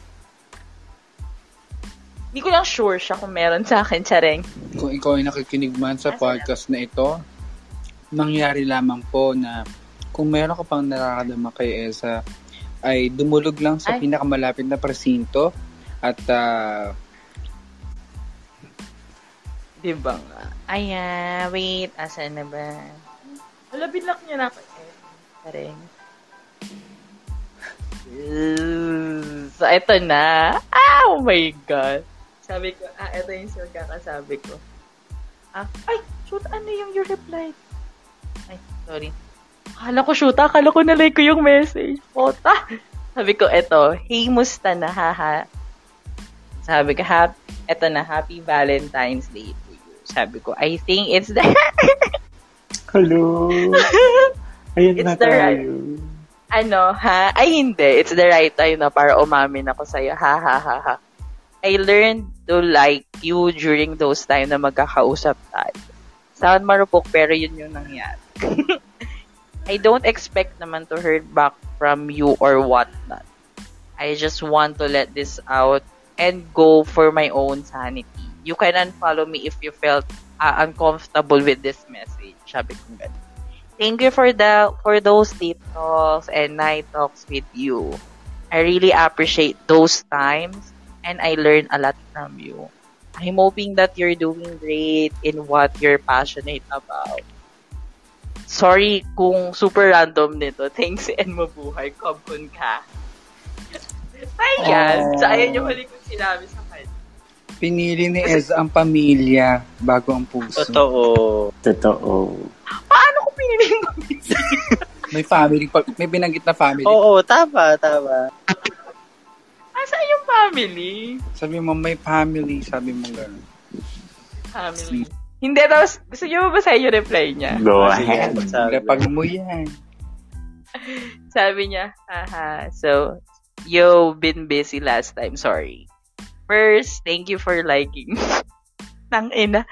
Hindi ko lang sure siya kung meron sa akin, tsareng. Kung ikaw ay nakikinig man sa As podcast na? na ito, nangyari lamang po na kung meron ka pang nakakadama kay Ezza, ay dumulog lang sa ay. pinakamalapit na presinto at, ah, uh, diba nga? Ayan, wait, asan na ba? Wala, binlock niya na ako. Eh, tsareng. So, ito na. Ah, oh my God. Sabi ko, ah, ito yung silga ka, sabi ko. Ah, ay, shoot, ano yung your reply? Ay, sorry. Akala ko, shoot, akala ko nalike ko yung message. Pota. Sabi ko, ito, hey, musta na, haha. Sabi ko, ha, ito na, happy Valentine's Day to you. Sabi ko, I think it's the... Hello. Ayan it's na tayo. Right. Ano, ha? Ay, hindi. It's the right time na para umamin ako sa'yo. Ha, ha, ha, ha. I learned to like you during those time na magkakausap tayo. Sound marupok, pero yun yung nangyari. I don't expect naman to hear back from you or whatnot. I just want to let this out and go for my own sanity. You can unfollow me if you felt uh, uncomfortable with this message. Sabi ko ganun. Thank you for the for those deep talks and night talks with you. I really appreciate those times and I learn a lot from you. I'm hoping that you're doing great in what you're passionate about. Sorry kung super random nito. Thanks and mabuhay. Kabun ka. Hi guys. So, ayan yung huli kong sinabi sa kanya. Pinili ni Ez ang pamilya bago ang puso. Totoo. Totoo. Paano ko pinili ang pamilya? May family. May binanggit na family. Oo, tama, tama. Asan yung family? Sabi mo, may family. Sabi mo gano'n. Family. Sweet. Hindi, tapos gusto nyo mabasahin yung reply niya? Go ahead. Kapag mo yan. Sabi niya, aha, so, yo, been busy last time, sorry. First, thank you for liking. Nang ina.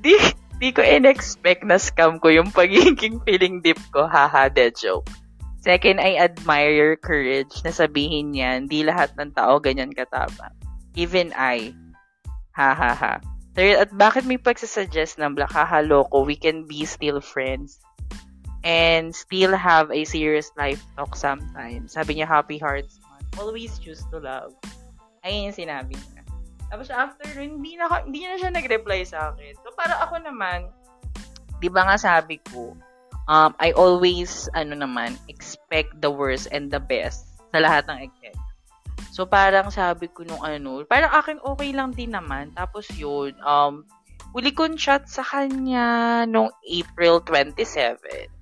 Di, di ko in-expect na scam ko yung pagiging feeling deep ko. Haha, dead joke. Second, I admire your courage. Nasabihin niya, di lahat ng tao ganyan katama. Even I. Hahaha. Third, at bakit may pagsasuggest ng black? Haha, loko. We can be still friends and still have a serious life talk sometimes. Sabi niya, happy hearts month. Always choose to love. Ayun yung sinabi niya. Tapos after nun, hindi na, hindi na siya nag-reply sa akin. So, para ako naman, di ba nga sabi ko, um, I always, ano naman, expect the worst and the best sa lahat ng exes. So, parang sabi ko nung ano, parang akin okay lang din naman. Tapos yun, um, huli kong chat sa kanya nung April twenty-seventh.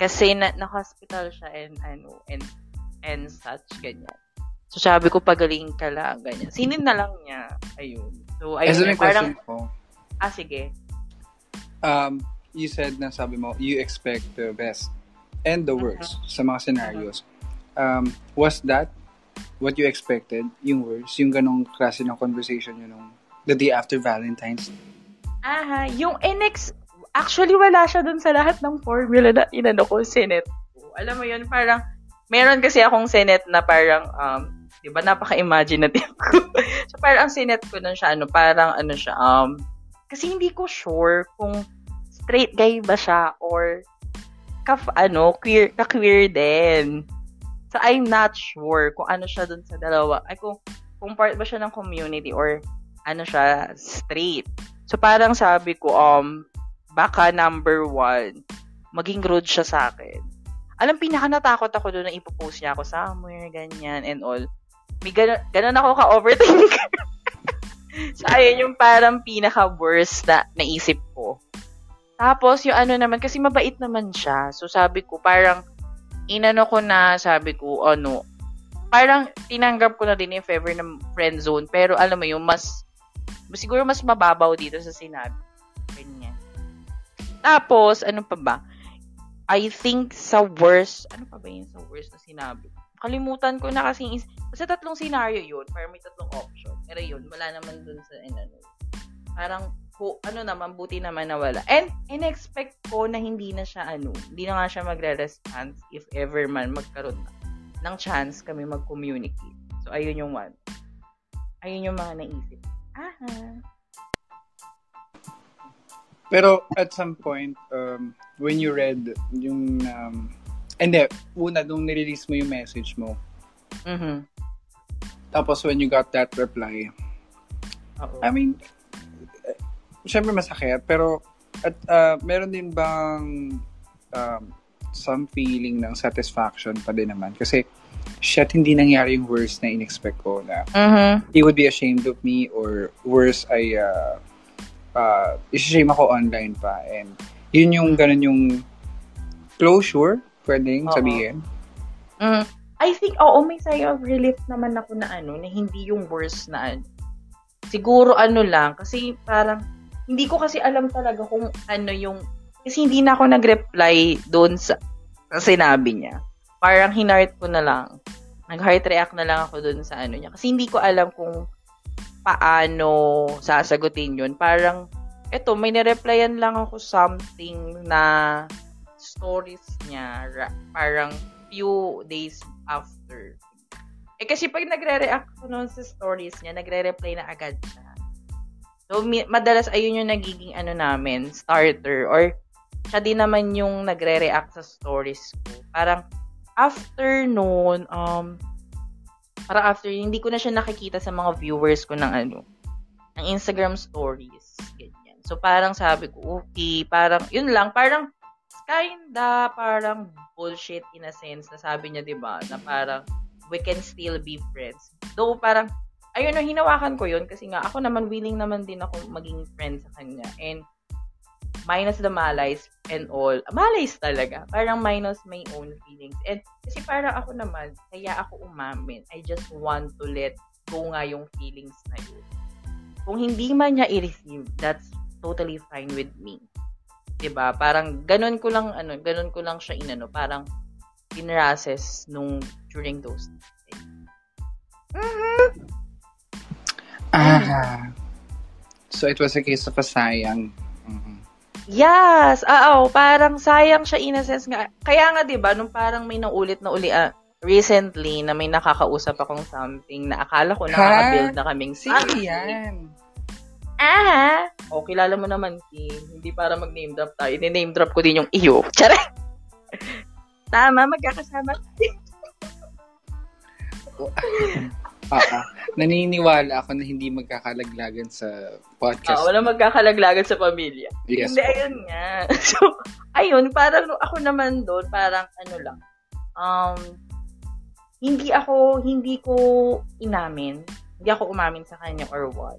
Kasi na, na-hospital siya and ano, and, and such, ganyan. So, sabi ko, pagaling ka lang, ganyan. Sinin na lang niya. Ayun. So, ayun. As parang, ko. Ah, sige. Um, you said na sabi mo, you expect the best and the worst uh-huh. sa mga scenarios. Uh-huh. Um, was that what you expected, yung words, yung ganong klase ng conversation yun nung the day after Valentine's? Aha, yung inex, actually wala siya dun sa lahat ng formula na inano ko, sinet. Alam mo yun, parang, meron kasi akong sinet na parang, um, di ba, napaka-imaginative ko. So, parang ang sinet ko nun siya, ano, parang ano siya, um, kasi hindi ko sure kung straight guy ba siya or kaf, ano, queer, ka-queer din. So, I'm not sure kung ano siya dun sa dalawa. Ay, kung, kung part ba siya ng community or ano siya, straight. So, parang sabi ko, um, baka number one, maging rude siya sa akin. Alam, pinaka-natakot ako doon na ipopost niya ako somewhere, ganyan, and all. May ganun, ganun ako ka-overthinker. So, ayun yung parang pinaka-worst na naisip ko. Tapos, yung ano naman, kasi mabait naman siya. So, sabi ko, parang, inano ko na, sabi ko, ano, parang tinanggap ko na din yung favor ng friend zone, pero alam mo yung mas, siguro mas mababaw dito sa sinabi. Ganyan. Tapos, ano pa ba? I think sa worst, ano pa ba yung sa worst na sinabi? Kalimutan ko na kasi, is, kasi tatlong scenario yun, parang may tatlong option. Pero yun, wala naman dun sa, ano, parang, ano naman, buti naman na wala. And, in-expect ko na hindi na siya, ano, hindi na nga siya magre-response if ever man magkaroon na ng chance kami mag-communicate. So, ayun yung one. Ayun yung mga naisip. Aha! Pero, at some point, um, when you read yung, um, and then, una, nung nirelease mo yung message mo. Mm-hmm. Tapos, when you got that reply, uh-oh. I mean, syempre masakit, pero at uh, meron din bang um, some feeling ng satisfaction pa din naman? Kasi, shit, hindi nangyari yung worst na in-expect ko na uh-huh. he would be ashamed of me or worse, I, uh, uh, ishashame ako online pa. And yun yung ganun yung closure, pwedeng uh-huh. sabihin. Uh-huh. I think, oo, oh, may sign of relief naman ako na ano, na hindi yung worst na ano. Siguro ano lang, kasi parang, hindi ko kasi alam talaga kung ano yung... Kasi hindi na ako nag-reply doon sa, sa sinabi niya. Parang hinart ko na lang. Nag-heart react na lang ako doon sa ano niya. Kasi hindi ko alam kung paano sasagutin yun. Parang eto, may nireplyan lang ako something na stories niya parang few days after. Eh kasi pag nagre-react ko noon sa stories niya, nagre-reply na agad siya. So, madalas ayun yung nagiging ano namin, starter, or siya din naman yung nagre-react sa stories ko. Parang after noon, um, parang after, hindi ko na siya nakikita sa mga viewers ko ng ano, ng Instagram stories. Ganyan. So, parang sabi ko, okay, parang, yun lang, parang, kinda, parang bullshit in a sense na sabi niya, diba, na parang, we can still be friends. Though, parang, ayun, no, hinawakan ko yun kasi nga, ako naman, willing naman din ako maging friend sa kanya. And, minus the malays and all. Malays talaga. Parang minus my own feelings. And, kasi parang ako naman, kaya ako umamin. I just want to let go nga yung feelings na yun. Kung hindi man niya i-receive, that's totally fine with me. Diba? Parang, ganun ko lang, ano, ganun ko lang siya inano. Parang, pinrases nung, during those days. Mm-hmm. Ah. So, it was a case of a sayang. Mm-hmm. Yes! Oo, parang sayang siya in a sense nga. Kaya nga, diba, nung parang may naulit na uli, uh, recently, na may nakakausap akong something na akala ko nakaka-build na kaming something. Yan. Ah! O, kilala mo naman, Kim. Hindi para mag-name drop tayo. Ni-name drop ko din yung iyo. Tiyari! Tama, magkakasama tayo. Ah, naniniwala ako na hindi magkakalaglagan sa podcast. Ah, wala magkakalaglagan sa pamilya. Yes, hindi, po. Ayun nga. So, ayun, parang ako naman doon, parang ano lang, um, hindi ako, hindi ko inamin, hindi ako umamin sa kanya or what.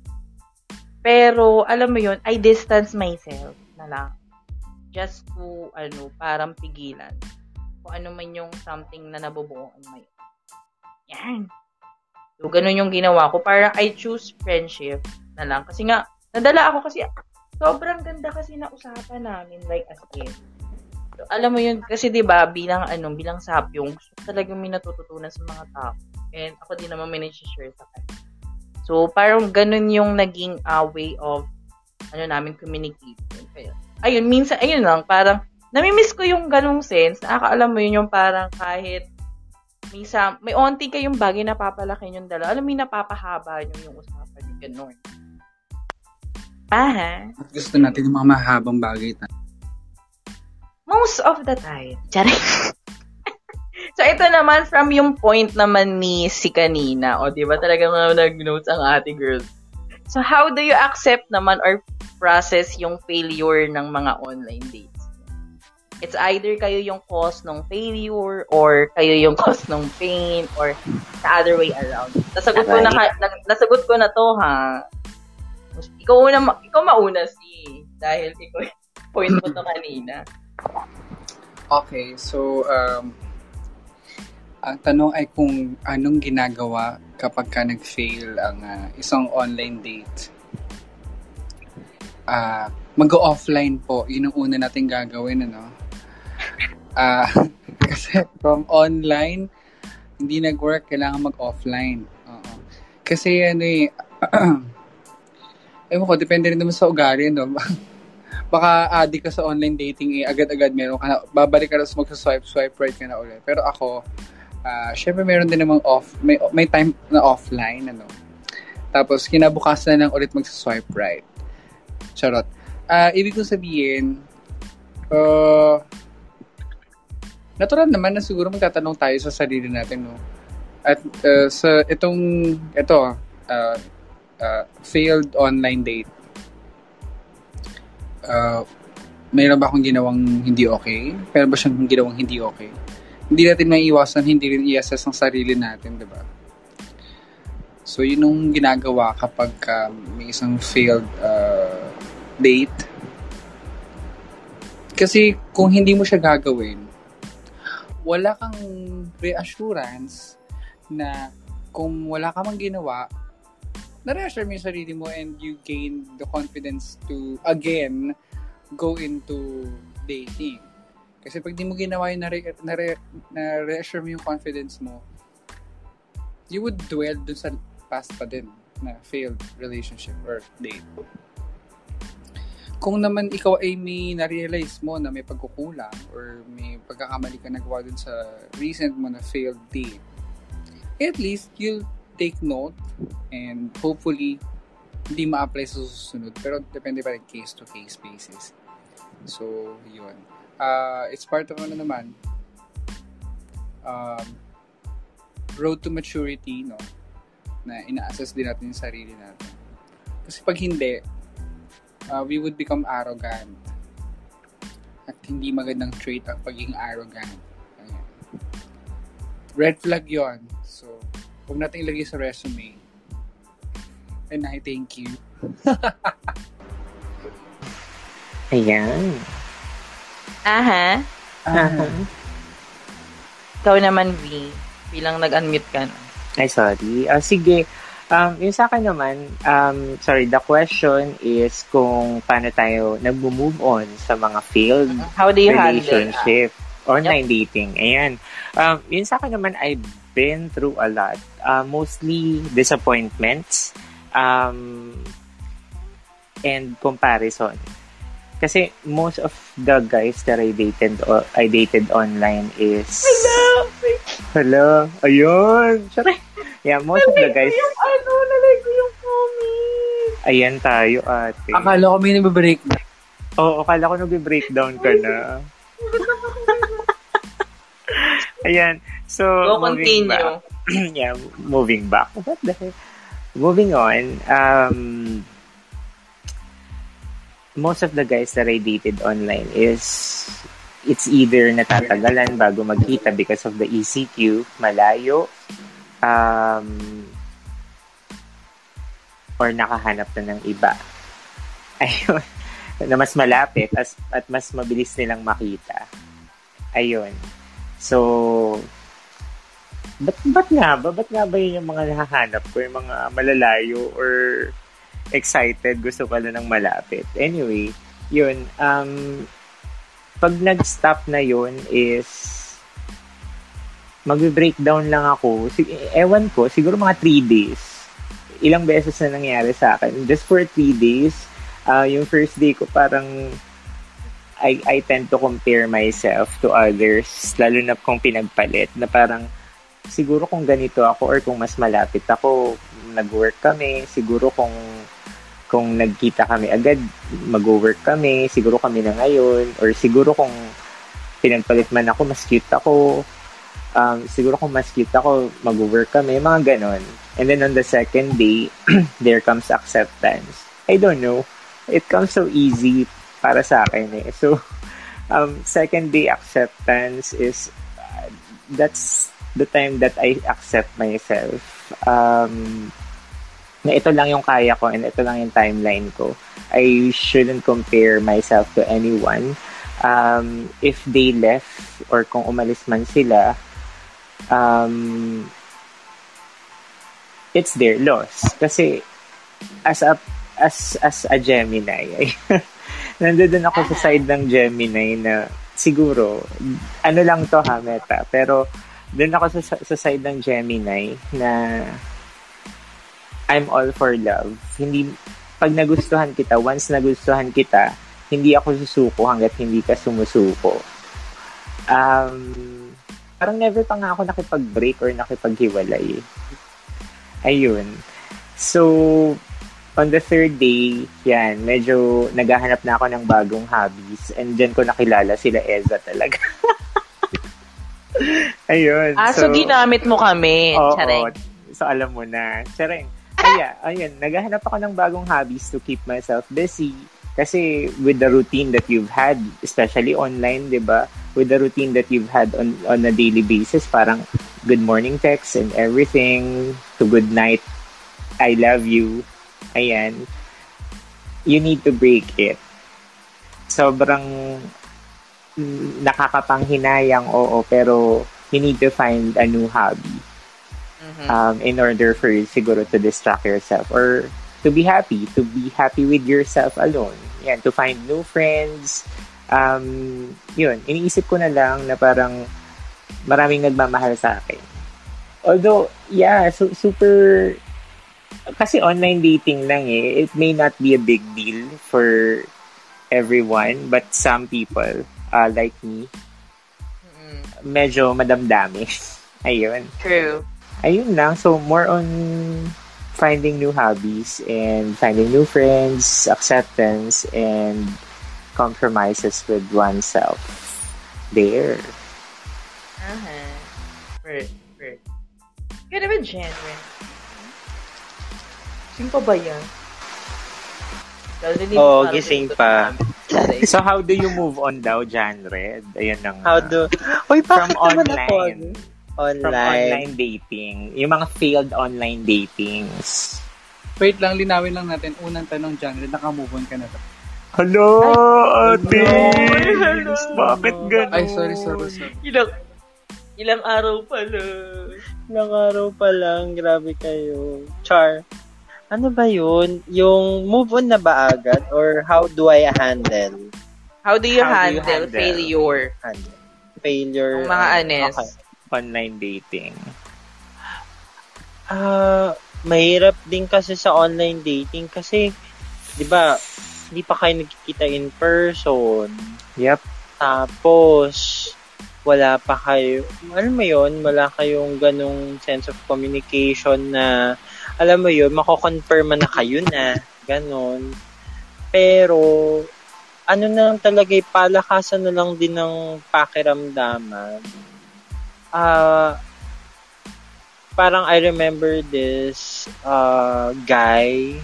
Pero, alam mo yun, I distance myself na lang. Just to, ano, parang pigilan. Kung ano man yung something na nabubuo on my own. Yan. So, ganun yung ginawa ko. Parang I choose friendship na lang. Kasi nga, nadala ako kasi sobrang ganda kasi na usapan namin. Like, as in. So, alam mo yun, kasi diba, bilang ano, bilang sapyong, gusto talagang may natututunan sa mga tao. And ako din naman may nag-share sa kanya. So, parang ganun yung naging uh, way of, ano namin, communication. Kaya, ayun, minsan, ayun lang, parang, namimiss ko yung ganung sense. Nakakaalam mo yun yung parang kahit may, sam- may onti kayong bagay na papalaki yung dalawa. Alam mo, napapahaba yung usapan yung ganun. Aha. At gusto natin yung mga mahabang bagay tayo. Most of the time. Tiyari. So, ito naman from yung point naman ni si kanina. O, diba talagang nag-notes ang ate girl. So, how do you accept naman or process yung failure ng mga online dates? It's either kayo yung cause ng failure or kayo yung cause ng pain or the other way around. Nasagot ko na, nasagot ko na to, ha? Ikaw, una, ikaw mauna, si dahil ikaw point mo to kanina. Okay, so, um, ang tanong ay kung anong ginagawa kapag ka nag-fail ang uh, isang online date. Uh, mag-offline po. Yun ang una natin gagawin, ano? Uh, kasi from online hindi nag-work, kailangan mag-offline. Uh-oh. Kasi ano eh ewan ko, depende rin naman sa ugali, no? Baka adik ka sa online dating eh, agad-agad meron ka na, babalik ka na, magsaswipe, swipe right ka na ulit. Pero ako uh, syempre meron din namang off, may, may time na offline, ano? Tapos kinabukasan na lang ulit magsaswipe right. Charot. Uh, ibig kong sabihin uh, natural naman na siguro magtatanong tayo sa sarili natin, no? At uh, sa itong, ito, uh, uh, failed online date, uh, mayroon ba akong ginawang hindi okay? Mayroon ba siyang ginawang hindi okay? Hindi natin maiiwasan, hindi rin i-assess ang sarili natin, diba? So, yun yung ginagawa kapag uh, may isang failed uh, date. Kasi kung hindi mo siya gagawin, wala kang reassurance na kung wala ka mang ginawa, na-reassure mo yung sarili mo and you gain the confidence to, again, go into dating. Kasi pag di mo ginawa yung nare- nare- na-reassure mo yung confidence mo, you would dwell dun sa past pa din na failed relationship or date. Kung naman ikaw ay may na-realize mo na may pagkukulang or may pagkakamali ka nagawa dun sa recent mo na failed date, at least you'll take note and hopefully hindi ma-apply sa susunod. Pero depende pa rin case-to-case basis. So, yun. Uh, it's part of ano naman, um, road to maturity, no? Na ina-assess din natin yung sarili natin. Kasi pag hindi, Uh, we would become arrogant. At hindi magandang trait ang pagiging arrogant. Ayan. Red flag yon. So, huwag natin ilagay sa resume. And I thank you. Ayan. Aha. Aha. Ikaw naman, V. Bilang nag-unmute ka na. Ay, sorry. Oh, sige. Um, yung sa akin naman, um, sorry, the question is kung paano tayo nag-move on sa mga failed How do you relationship, handle online yep. dating. Ayan. Um, yung sa akin naman, I've been through a lot. Uh, mostly disappointments um, and comparison. Kasi most of the guys that I dated, or I dated online is... Hello! Hello! Ayun! Sorry! Yeah, most of the guys... Nalay ko yung ano, nalay ko yung comment. Ayan tayo, ate. Akala ko may nabibreakdown. Oo, akala ko nabibreakdown ka na. Ayan, so... Go moving continue. Back. Yeah, moving back. What the heck? Moving on, um... most of the guys that I dated online is... It's either natatagalan bago magkita because of the E C Q, malayo, Um, or nakahanap na ng iba. Ayun. Na mas malapit as, at mas mabilis nilang makita. Ayun. So, ba't, ba't nga ba? Ba't nga ba yun yung mga nakahanap ko? Yung mga malalayo or excited, gusto pala ng malapit. Anyway, yun. Um, pag nag-stop na yun is magbe-breakdown lang ako. Sig- ewan ko, siguro mga three days. Ilang beses na nangyari sa akin. Just for three days, uh, yung first day ko parang I, I tend to compare myself to others, lalo na kung pinagpalit, na parang siguro kung ganito ako or kung mas malapit ako, nag-work kami, siguro kung kung nagkita kami agad, mag-work kami, siguro kami na ngayon, or siguro kung pinagpalit man ako, mas cute ako, Um, siguro kung mas cute ako, mag-work kami, mga ganon. And then on the second day, there comes acceptance. I don't know. It comes so easy para sa akin eh. So, um, second day acceptance is, uh, that's the time that I accept myself. Um, na ito lang yung kaya ko and ito lang yung timeline ko. I shouldn't compare myself to anyone. Um, if they left or kung umalis man sila, Um, it's their loss. Kasi as a as as a Gemini, nandoon ako sa side ng Gemini na siguro ano lang to ha, meta. Pero doon ako sa sa side ng Gemini na I'm all for love. Hindi pag nagustuhan kita, once nagustuhan kita, hindi ako susuko hangga't hindi ka sumusuko. Um Parang never pa nga ako nakipag-break or nakipaghiwalay. Ayun. So, on the third day, yan, medyo naghahanap na ako ng bagong hobbies. And dyan ko nakilala sila Ezza talaga. Ayun. Ah, so, so ginamit mo kami. Oo. Charing. So, alam mo na. Charing. Kaya, ayun, naghahanap ako ng bagong hobbies to keep myself busy. Kasi with the routine that you've had, especially online, di ba? With the routine that you've had on, on a daily basis, parang good morning texts and everything, to good night, I love you, ayan, you need to break it. Sobrang nakakapanghinayang, oo, pero you need to find a new hobby mm-hmm. um, in order for you siguro to distract yourself or to be happy, to be happy with yourself alone. Yan, to find new friends. Um, yun, iniisip ko na lang na parang maraming nagmamahal sa akin. Although, yeah, su- super... Kasi online dating lang eh, it may not be a big deal for everyone, but some people, uh, like me, mm-hmm. medyo madamdami. Ayun. True. Ayun lang. So, more on finding new hobbies and finding new friends, acceptance, and compromises with oneself. There. Uh-huh. Right, right. You're never genuine. Gising pa ba yan? Oo, oh, gising pa. So, how do you move on daw, Janred? Ayan na nga. How do... Uy, bakit naman ako? Online. From online dating. Yung mga failed online datings. Wait lang, linawin lang natin. Unang tanong, Janred, naka-move on ka na ba? Hello, ate! Bakit ganun? Ay, sorry, sorry, sorry. Ilang, ilang araw pa lang. Ilang araw pa lang. Grabe kayo. Char. Ano ba yun? Yung move on na ba agad? Or how do I handle? How do you, how handle, do you handle failure? Handle. Failure. Ang mga anes. Okay. Online dating. Ah, uh, mahirap din kasi sa online dating kasi, di ba, hindi pa kayo nagkikita in person. Yep. Tapos, wala pa kayo, alam mo yun, wala kayong ganung sense of communication na alam mo yun, mako-confirm na kayo na, ganon. Pero, ano na lang talaga, palakasan na lang din ng pakiramdaman. Uh, parang I remember this uh, guy.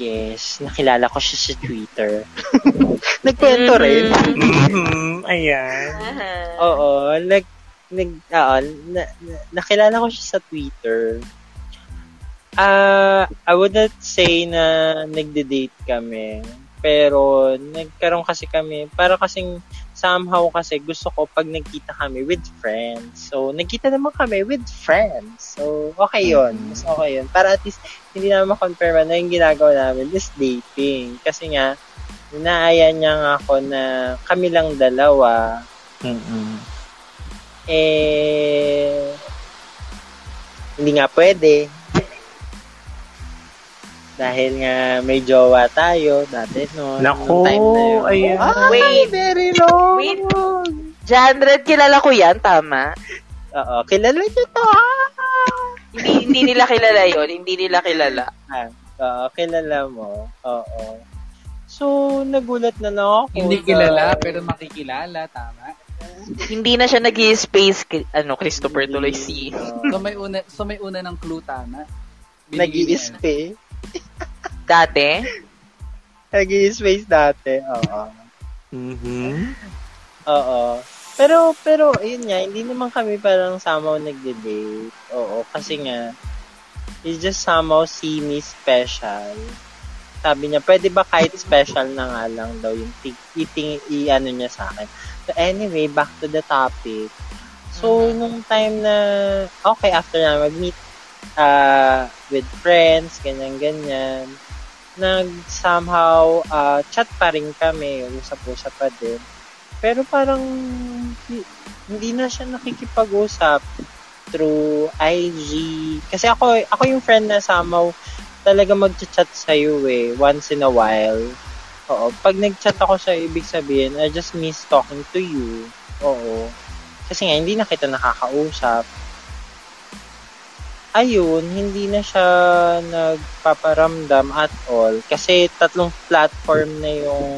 Yes, nakilala ko siya sa Twitter. Nagkwento rin. Mm-hmm. Ayan. Oo, nag, nag, uh, na, na, nakilala ko siya sa Twitter. Ah, uh, I would not say na nagde-date kami, pero nagkaroon kasi kami, para kasing somehow kasi gusto ko pag nagkita kami with friends. So, nagkita naman kami with friends. So, okay yun. Mas okay yun. Para at least, hindi naman makonfirm na yung ginagawa namin is dating. Kasi nga, inaaya niya nga ako na kami lang dalawa. Mm-mm. Eh, hindi nga pwede. Dahil nga may jowa tayo dati noon. Naku, no ayun. Ah, wait, very long. Wait. Janred, kilala ko yan, tama? Oo, kilala nyo to. hindi, hindi nila kilala yon, hindi nila kilala. Ah, oo, kilala mo. Oo. So, nagulat na ako. Hindi kilala, pero makikilala, tama? Hindi na siya nag-i-space, ano, Christopher tuloy si. So, may una, so may una ng clue, tama? Nag-i-space? Dati? Nag-i-space dati, oo. Mm-hmm. Oo. Pero, pero, yun nga, hindi naman kami parang somehow nagde-date. Oo, kasi nga, it's just somehow see me special. Sabi niya, pwede ba kahit special na nga lang daw yung iting, i-ano niya sa akin. So, anyway, back to the topic. So, mm-hmm. nung time na, okay, after na mag-meet, uh, with friends, ganyan-ganyan, nag-somehow uh, chat pa rin kami, usap-usap pa din. Pero parang hindi na siya nakikipag-usap through I G. Kasi ako, ako yung friend na somehow talaga mag-chat sa'yo eh, once in a while. Oo, pag nag-chat ako sa'yo, ibig sabihin, I just miss talking to you. Oo. Kasi nga, hindi na kita nakakausap. Ayun, hindi na siya nagpaparamdam at all. Kasi tatlong platform na yung,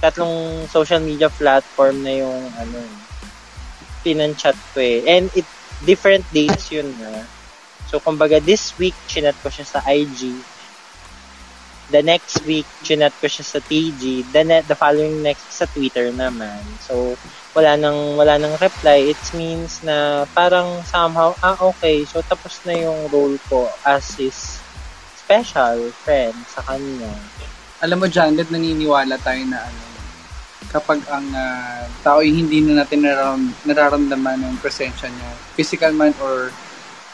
tatlong social media platform na yung, ano, pinan-chat ko eh. And it, different dates yun na. So, kumbaga, this week, chinat ko siya sa I G. The next week, chinat ko siya sa T G. The, ne- the following next, sa Twitter naman. So, wala nang wala nang reply, it means na parang somehow ah okay, so tapos na yung role ko as his special friend sa kanya. Alam mo, Janet, naniniwala tayo na ano, kapag ang uh, tao ay hindi na natin naram- nararamdaman ng presensya niya, physical man or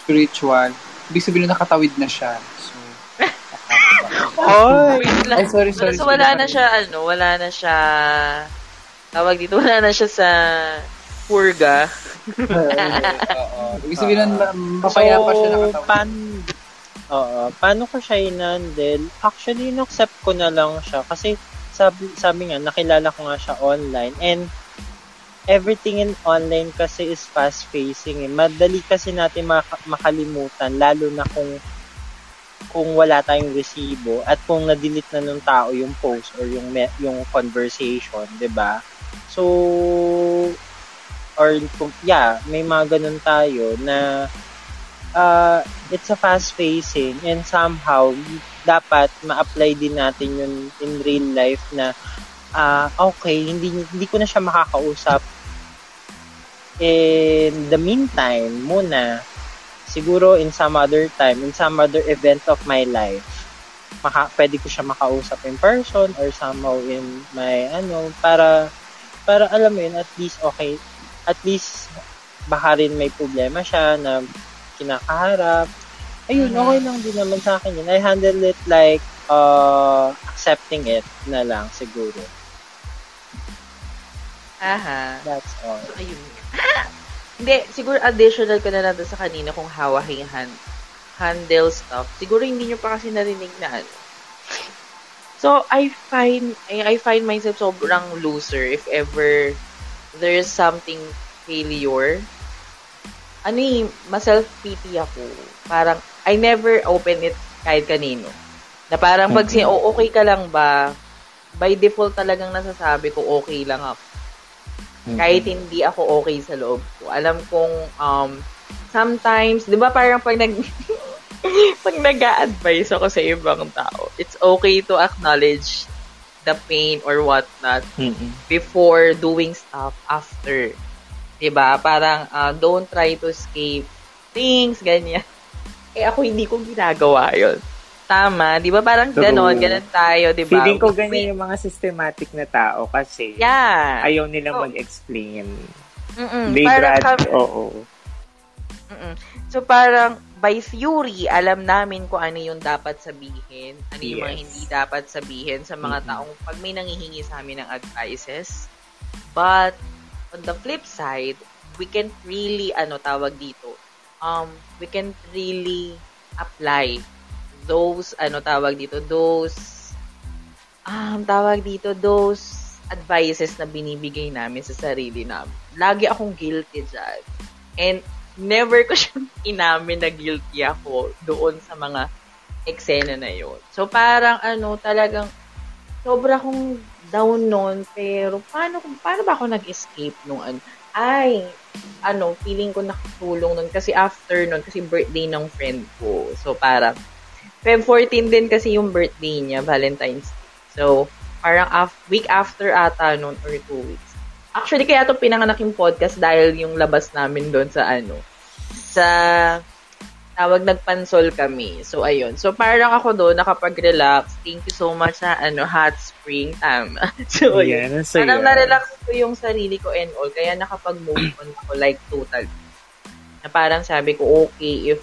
spiritual, ibig sabihin na nakatawid na siya. So oh, ay, sorry, sorry. So, wala na siya ano, wala na siya tawag dito, wala na siya sa purga. Oo. Ibig sabihin na papayapa siya nakatawag. Pan, oo. Paano ko siya hinandel? Actually, in-accept ko na lang siya. Kasi sabi, sabi nga, nakilala ko nga siya online. And everything in online kasi is fast-facing. Eh. Madali kasi natin mak- makalimutan, lalo na kung kung wala tayong resibo at kung na-delete na nung tao yung post or yung me- yung conversation, 'di ba? So or yeah, may mga ganun tayo na uh, it's a fast-facing and somehow dapat ma-apply din natin yun in real life na Uh, okay, hindi hindi ko na siya makakausap. In the meantime, muna, siguro in some other time, in some other event of my life, maka, pwede ko siya makausap in person or somehow in my, ano, para, para alam mo yun, at least okay, at least baka rin may problema siya na kinakaharap. Ayun, okay lang din naman sa akin yun. I handle it like, uh, accepting it na lang, siguro. Aha. That's all. So, ayun. Ah! Hindi, siguro additional ko na lang sa kanina kung hawaking hand, handle stuff. Siguro hindi nyo pa kasi narinig na ano. So, I find, I find myself sobrang loser if ever there's something failure. Ano eh, ma-self-pity ako. Parang, I never open it kahit kanino. Na parang pag si, oh, okay ka lang ba, by default talagang nasasabi ko, okay lang ako. Kahit hindi ako okay sa loob ko. Alam kong, um, sometimes, di ba parang pag nag, pag nag-a-advise ako sa ibang tao, it's okay to acknowledge the pain or whatnot before doing stuff after. Di ba? Parang, uh, don't try to escape things, ganyan. Eh, ako hindi ko ginagawa yun. Tama, di ba? Parang so, gano'n, gano'n tayo, di ba? Feeling ko ganyan yung mga systematic na tao kasi yeah. Ayaw nilang so, mag-explain. Mm-mm, they grad, kami, oo. Mm-mm. So, parang by theory, alam namin kung ano yung dapat sabihin, ano yes. yung mga hindi dapat sabihin sa mga mm-hmm. taong pag may nangihingi sa amin ng advices. But, on the flip side, we can't really, ano tawag dito, um, we can't really apply those ano tawag dito those um tawag dito those advices na binibigay namin sa sarili namin. Lagi akong guilty dyan. And never ko siya inamin na guilty ako doon sa mga eksena na yun. So parang ano talagang sobra akong down noon pero paano kung paano ba ako nag-escape nung ano? Ay, ano, feeling ko nakatulong noon kasi after noon kasi birthday ng friend ko. So parang February fourteenth din kasi yung birthday niya, Valentine's Day. So, parang af- week after ata nun or two weeks. Actually, kaya ito pinanganak yung podcast dahil yung labas namin doon sa ano, sa tawag nagpansol kami. So, ayun. So, parang ako doon, nakapag-relax. Thank you so much sa ano, hot spring. Tama. So, yeah, ayun. So, parang yeah. na-relax ko yung sarili ko and all. Kaya nakapag-move on ako like total. Na parang sabi ko, okay, if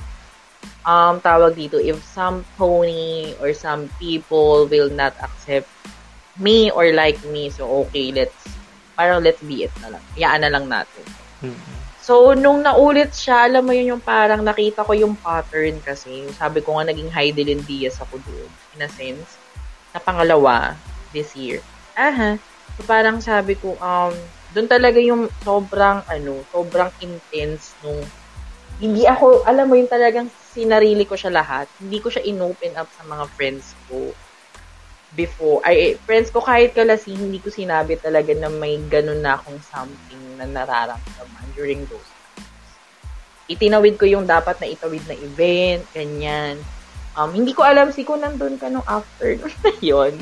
Um, tawag dito, if some pony or some people will not accept me or like me, so okay, let's, parang let's be it na lang. Iyaan na lang natin. Mm-hmm. So, nung naulit siya, alam mo yun yung parang nakita ko yung pattern kasi. Sabi ko nga naging Heidelin Diaz ako doon, in a sense, na pangalawa this year. Aha. So, parang sabi ko, um, doon talaga yung sobrang, ano, sobrang intense nung hindi ako, alam mo yun talagang sinarili ko siya lahat. Hindi ko siya in-open up sa mga friends ko before. Ay, friends ko kahit kalasi, hindi ko sinabi talaga na may ganun na akong something na nararamdaman during those times. Itinawid ko yung dapat na itawid na event, ganyan. Um, hindi ko alam si ko nandun ka nung after na yun.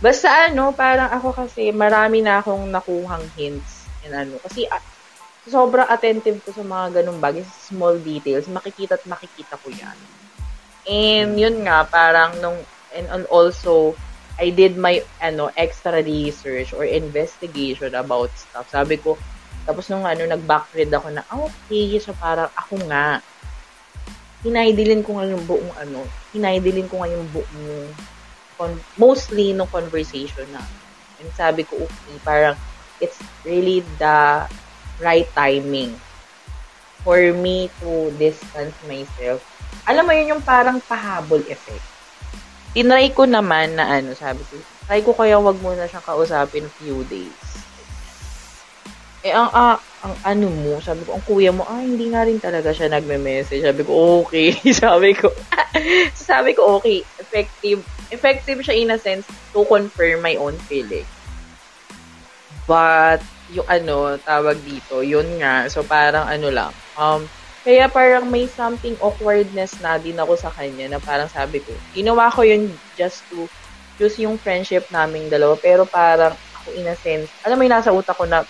Basta ano, parang ako kasi marami na akong nakuhang hints. And ano, kasi sobrang attentive ko sa mga ganung bagay, sa small details, makikita at makikita ko yan. And yun nga, parang nung, and also, I did my, ano, extra research or investigation about stuff. Sabi ko, tapos nung ano, nag-backread ako na, oh, okay, so parang ako nga, hinaidilin ko nga yung buong ano, hinaidilin ko nga yung buong, con- mostly nung conversation na. And sabi ko, okay, parang, it's really the right timing for me to distance myself. Alam mo yun yung parang pahabol effect. Tinry ko naman na ano, sabi ko, Try ko kaya wag muna siyang kausapin few days. Eh, ang, ah, ang ano mo, sabi ko, ang kuya mo, ah, hindi nga rin talaga siya nagme-message. Sabi ko, okay. sabi ko, sabi ko, okay. Effective. Effective siya in a sense to confirm my own feeling. But, yung ano, tawag dito, yun nga. So, parang ano lang. Um, kaya parang may something awkwardness na din ako sa kanya na parang sabi ko, ginawa ko yun just to choose yung friendship naming dalawa. Pero parang ako in a sense, alam mo yung nasa utak ko na,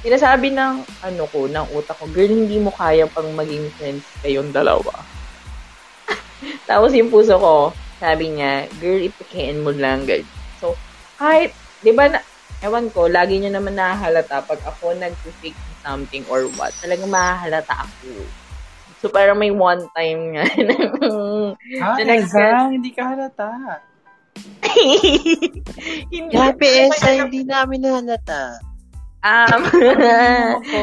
sinasabi ng, ano ko, ng utak ko, girl, hindi mo kaya pang maging friends kayong dalawa. Tapos yung puso ko, sabi niya, girl, ipikein mo lang, girl. So, kahit, di ba, na, ewan ko, lagi niyo naman nahahalata pag ako nag-fake something or what. Talagang mahahalata ako. So, parang may one time nga. Ha, Ezza, hindi ka halata. Hindi. Happy Ezza, hindi namin nahalata. Um,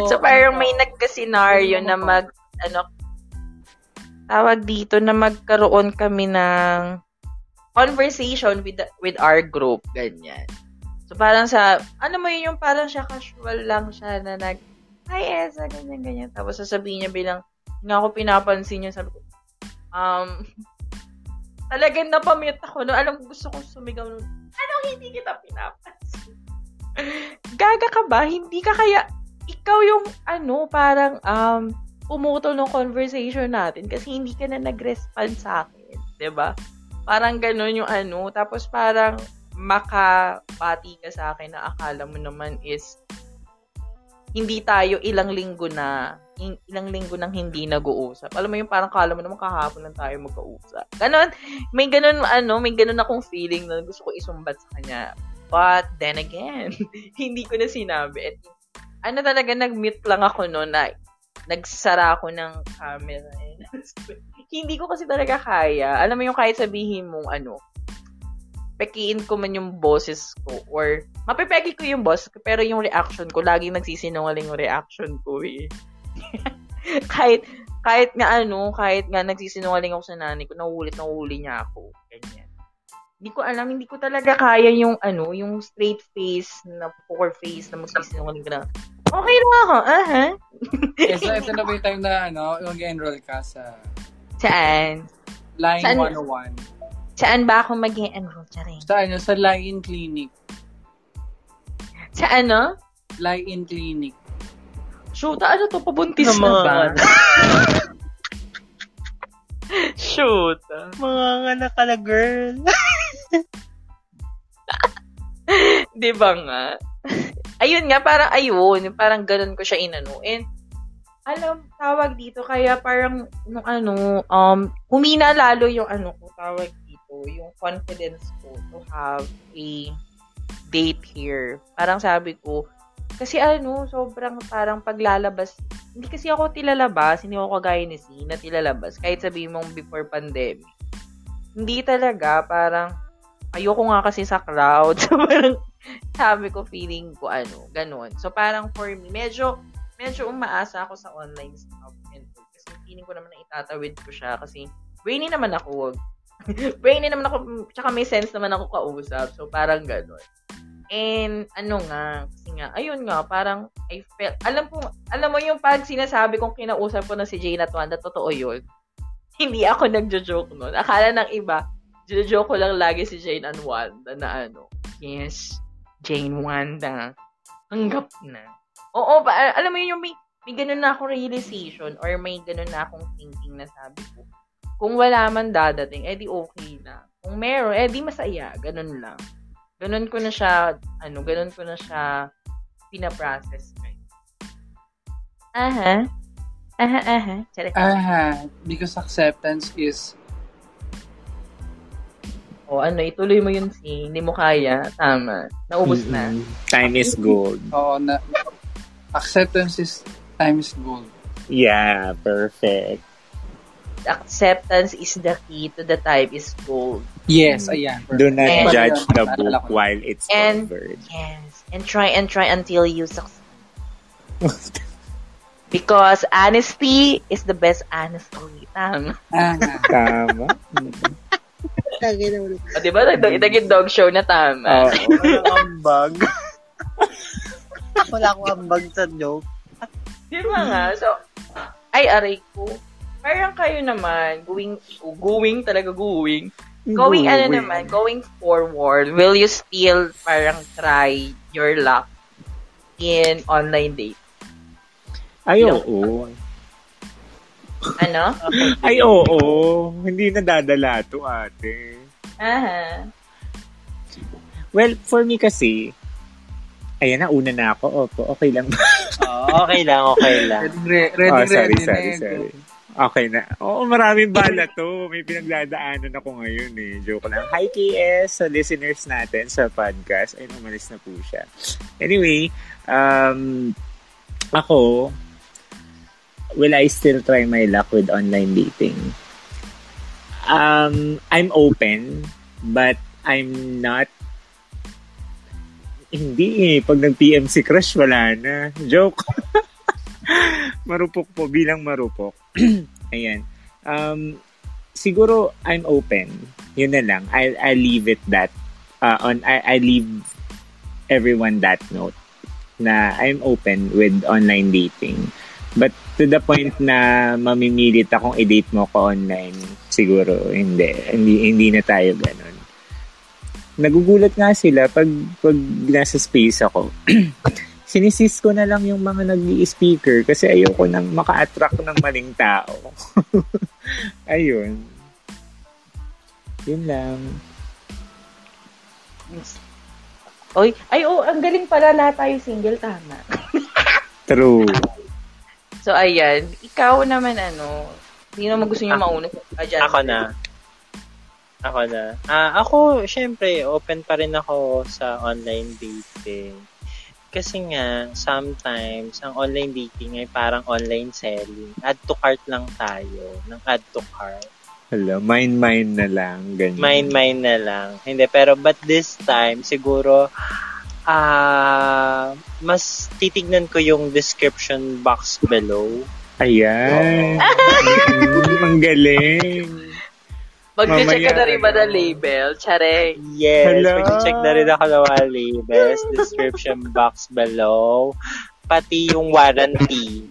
so, parang may nagka-senaryo na mag, ano, tawag dito na magkaroon kami ng conversation with with our group, ganyan. So, parang sa, ano mo yun, yung parang siya casual lang siya na nag, hi Ezza, ganyan, ganyan. Tapos, sasabihin niya bilang, hindi ako pinapansin yun, sabi ko, um, talagang napamute ako, no? Alam, gusto kong sumigaw, no? Anong hindi kita pinapansin? Gaga ka ba? Hindi ka kaya ikaw yung ano, parang um, pumutol ng conversation natin kasi hindi ka na nag-respond sa akin. Diba? Parang ganun yung ano. Tapos parang makabati ka sa akin na akala mo naman is hindi tayo ilang linggo na ilang linggo nang hindi nag-uusap. Alam mo yung parang akala mo naman kahapon lang tayo mag-uusap. Ganun. May ganun ano, may ganun akong feeling na gusto ko isumbat sa kanya. But then again, hindi ko na sinabi. At, ano talaga, nag-mute lang ako noon. Na, nagsara ako ng camera. Hindi ko kasi talaga kaya. Alam mo yung kahit sabihin mong ano, pekiin ko man yung boses ko or mapipeki ko yung boss pero yung reaction ko, laging nagsisinungaling yung reaction ko eh. kahit, kahit nga ano, kahit nga nagsisinungaling ako sa nanay ko, nahulit, nahulit niya ako. Ganyan. Hindi ko alam, hindi ko talaga kaya yung ano, yung straight face na poker face na magsisinungaling ka na. Okay na ako, aha. Yes, so ito na ba yung time na ano, mag-enroll ka sa... Saan? Line saan? one oh one. Saan ba ako mag-enroll ka rin? Sa ano, sa Line Clinic. Sa ano? Line Clinic. Shoot, ano to? Pabuntis na ba? Shoot. Mga anak ka na, girl. Di ba nga? Ayun nga, parang ayun. Parang ganun ko siya inano. And, alam, tawag dito, kaya parang, nung ano, um, humina lalo yung ano ko, tawag dito, yung confidence ko to have a date here. Parang sabi ko, kasi ano, sobrang parang paglalabas, hindi kasi ako tilalabas, hindi ako kagaya ni si na tilalabas, kahit sabihin mong before pandemic. Hindi talaga, parang, ayoko nga kasi sa crowd. So, parang, sabi ko, feeling ko, ano, ganun. So, parang for me, medyo, medyo umaasa ako sa online stuff. Kasi, feeling ko naman na itatawid ko siya. Kasi, brainy naman ako. brainy naman ako, tsaka may sense naman ako kausap. So, parang ganun. And, ano nga, kasi nga, ayun nga, parang, I felt, alam po, alam mo yung pag sinasabi kong kinausap ko na si Jay na Tuanda, totoo yun. Hindi ako nagjo-joke nun. Akala ng iba, joke ko lang lagi si Jane and Wanda na ano. Yes, Jane Wanda. Hanggap na. Oo, ba, alam mo yun yung may, may ganun na akong realization or may ganun na akong thinking na sabi ko. Kung wala man dadating, edi okay na. Kung meron, edi masaya. Ganun lang. Ganun ko na siya, ano, ganun ko na siya pinaprocess. Aha. Aha, aha. Sorry. Aha. Because acceptance is o, ano, ituloy mo yun, si hindi mo kaya. Tama. Naubos na. Mm-hmm. Time is gold. Oo, na, acceptance is, time is gold. Yeah, perfect. Acceptance is the key to the time is gold. Yes, ayan. Perfect. Do not and, judge the book while it's and, covered. Yes. And try and try until you succeed. Because honesty is the best honesty. Tama. Ah, tama. O, diba? Naging dog show na tama. Oo, wala kang ambag. Wala akong ambag sa joke. Diba nga? So, ay, aray ko. Parang kayo naman, going, going talaga going, going, going ano naman, going forward, will you still parang try your luck in online date? Ay, oo. Oh, oh. Ano? Okay. Ay, oo. Oh, oh. Hindi nadadala to ate. Aha. Well, for me kasi, ayan na, una na ako. Opo, okay lang. Oh, okay lang, okay lang. Ready, ready, oh, sorry, ready, sorry, ready. sorry. Okay na. Oo, oh, maraming bala to. May pinagdadaanan ako ngayon eh. Joke lang. Hi, K S, sa listeners natin sa podcast. Ay, umalis na po siya. Anyway, um, ako, will I still try my luck with online dating? Um, I'm open, but I'm not. Hindi eh. Pag nag-P M si crush, wala na. Joke. Marupok po. Bilang marupok. Ayan. Um, siguro, I'm open. Yun na lang. I'll, I'll leave it that. Uh, on, I, I leave everyone that note. Na I'm open with online dating. But to the point na mamimilit akong i-date mo ko online, siguro hindi. Hindi, hindi na tayo ganun. Nagugulat nga sila pag, pag nasa space ako. Sinisis ko na lang yung mga nag-i-speaker kasi ayoko nang maka-attract ng maling tao. Ayun. Yun lang. Oy, ay, oh, ang galing pala lahat tayo single, tama. True. So, ayan. Ikaw naman, ano, hindi naman gusto nyo mauna. Ako na. Ako na. Uh, ako, syempre, open pa rin ako sa online dating. Kasi nga, sometimes, ang online dating ay parang online selling. Add to cart lang tayo. Ng add to cart. Hello, mind-mind na lang. Ganyan. Mind-mind na lang. Hindi, pero but this time, siguro, ah, uh, mas titignan ko yung description box below. Ayan. Mm, ang galing. Mag-check ka na rin ba ng label? Tsare. Yes. Mag-check na rin ako ng mga labels. Description box below. Pati yung warranty.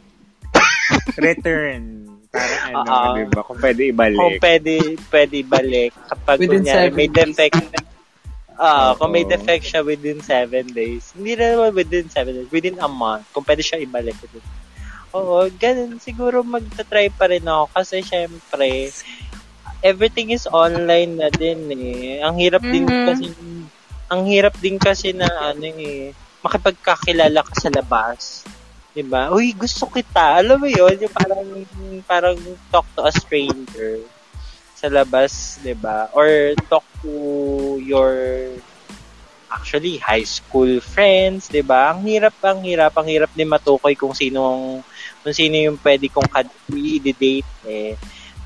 Return. Para ano, diba? Kung pwede ibalik. Kung pwede, pwede ibalik. Kapag kunyari, may defect. Ah, uh, kung may defect siya within seven days. Hindi na naman within seven days. Within a month. Kung pwede siya ibalik. Oo, ganun. Siguro magta-try pa rin ako. Kasi syempre, everything is online na din eh. Ang hirap mm-hmm. din kasi, ang hirap din kasi na ano eh, makipagkakilala ka sa labas. Diba? Uy, gusto kita. Alam mo yun? Yung parang, parang talk to a stranger sa labas, diba? Or talk to your actually high school friends, diba? Ang hirap, ang hirap, ang hirap din matukoy kung sinong kung sino yung pwede kong i-date eh.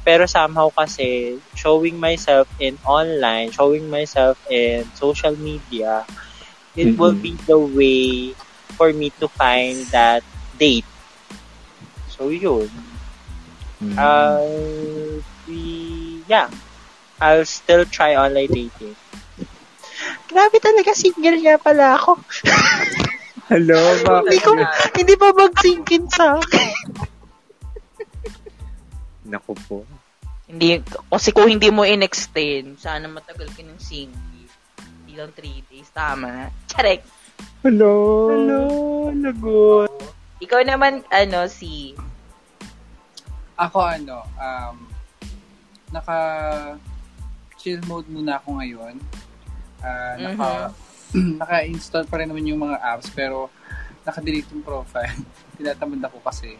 Pero somehow kasi showing myself in online, showing myself in social media, it mm-hmm. will be the way for me to find that date. So yun. Mm-hmm. Uh, we Yeah, I'll still try online dating. Grabe talaga, single niya pala ako. Hello, ba? Hindi ko, hindi pa mag-sinkin sa akin. Naku po. Hindi, kasi kung hindi mo in-extend, sana matagal ka ng single. Hindi lang three days, tama. Charek. Hello. Hello, lagot. Ikaw naman, ano, si... Ako, ano, um... naka chill mode muna ako ngayon. Uh, naka mm-hmm. naka-install pa rin naman yung mga apps pero naka-delete yung profile. Tinatamad ako kasi.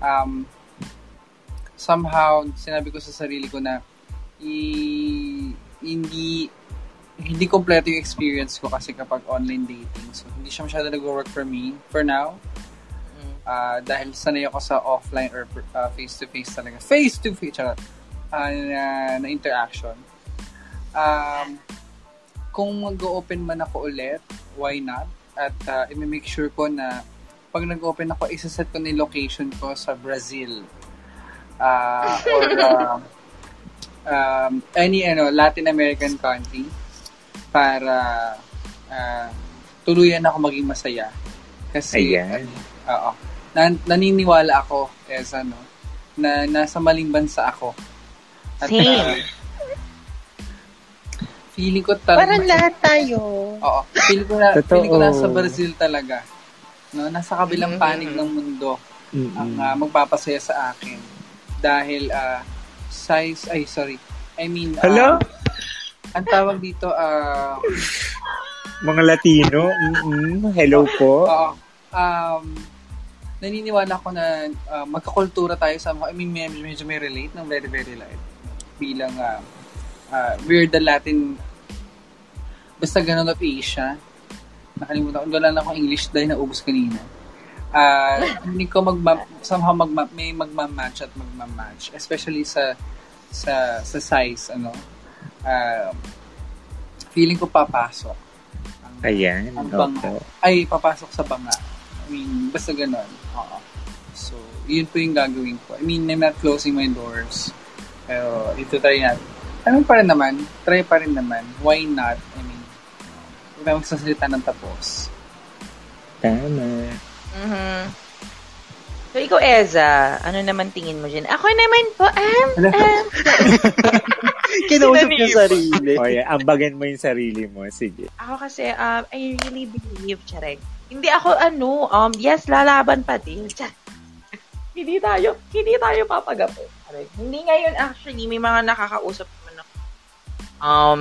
Um somehow sinabi ko sa sarili ko na i- hindi hindi kompleto yung experience ko kasi kapag online dating. So hindi siya masyado nag-work for me for now. Uh, dahil sanay ako sa offline or uh, face-to-face talaga. Face-to-face talaga. Uh, na, na interaction. Um, kung mag-open man ako ulit, why not? At uh, i-make sure ko na pag nag-open ako, isa-set ko na yung location ko sa Brazil. Uh, or uh, um, any ano, Latin American country para uh, tuluyan ako maging masaya. Kasi, ayan. Uh, oo. Nan- naniniwala ako as ano, na nasa maling bansa ako. At, same. Uh, feeling ko talaga. Parang masaya. Lahat tayo. Oo. Feeling ko, na, feeling ko nasa Brazil talaga. No, nasa kabilang mm-hmm. panig ng mundo mm-hmm. ang uh, magpapasaya sa akin. Dahil, uh, size, ay, sorry. I mean, uh, hello? Ang tawag dito, uh, mga Latino, mm-hmm. hello po. Oo. Um, naniniwala ko na uh, magkakultura tayo sa mga, I mean, medyo may relate ng very, very light. Bilang, uh, uh, we're the Latin, basta ganun of Asia. Nakalimutan ko, wala lang akong English dahil naubos kanina. Uh, hindi ko mag- somehow mag- may magmamatch at magmamatch. Especially sa, sa, sa size, ano. Uh, feeling ko papasok. Ayan, ang banga. Ay, papasok sa banga. I mean, basta ganun. Oo. So, yun po yung gagawin ko. I mean, I'm not closing my doors. Pero, ito try natin. Ano pa rin naman? Try pa rin naman. Why not? I mean, huwag na magsasalita ng tapos. Tama. Mm-hmm. So, ikaw, Ezza, ano naman tingin mo dyan? Ako naman po, am, um, am. Um. Kinausap yung sarili. O yan, ambagan mo yung sarili mo. Sige. Ako kasi, um, I really believe, Charek. Hindi ako, ano, um, yes, lalaban pa din. Hindi tayo, hindi tayo papagapo. Hindi ngayon, actually, may mga nakakausap naman ako. Um,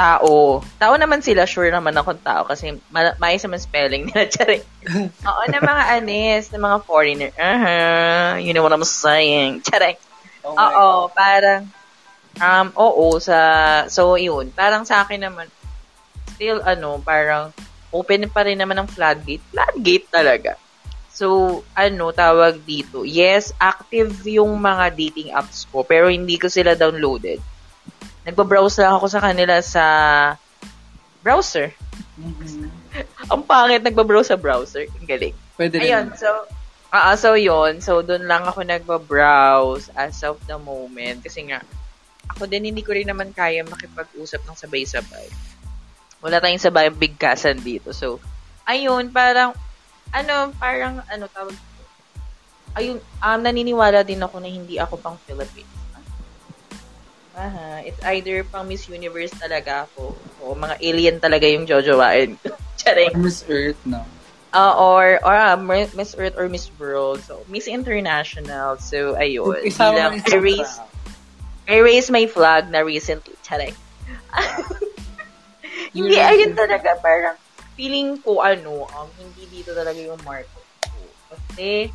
tao. Tao naman sila, sure naman akong tao kasi ma- maayos naman spelling nila, Charek. Oo, na mga anis, na mga foreigner. Uh-huh, you know what I'm saying. Charek. Oh oo, God. Parang Um, oo, sa, so yun, parang sa akin naman, still ano, parang open pa rin naman ang floodgate. Floodgate talaga. So, ano, tawag dito. Yes, active yung mga dating apps ko, pero hindi ko sila downloaded. Nagbabrowse lang ako sa kanila sa browser. Mm-hmm. Ang pangit, nagbabrowse sa browser. Ang galing. Pwede ayun, rin. So, uh, so yun, so dun lang ako nagbabrowse as of the moment. Kasi nga, ako din, hindi ko rin naman kaya makipag-usap ng sabay-sabay. Wala tayong sabay bigkasan dito. So, ayun, parang, ano, parang, ano, tawag ko. Ayun, um, naniniwala din ako na hindi ako pang Philippines. Aha, it's either pang Miss Universe talaga ako, o mga alien talaga yung jojowain. Charing. Miss Earth, no? Uh, or or uh, Miss Earth or Miss World. So, Miss International. So, ayun. Isama mo isa I raised my flag na recently. Charing. Hindi, ayun talaga. Parang, feeling ko, ano, um, hindi dito talaga yung market ko. Kasi,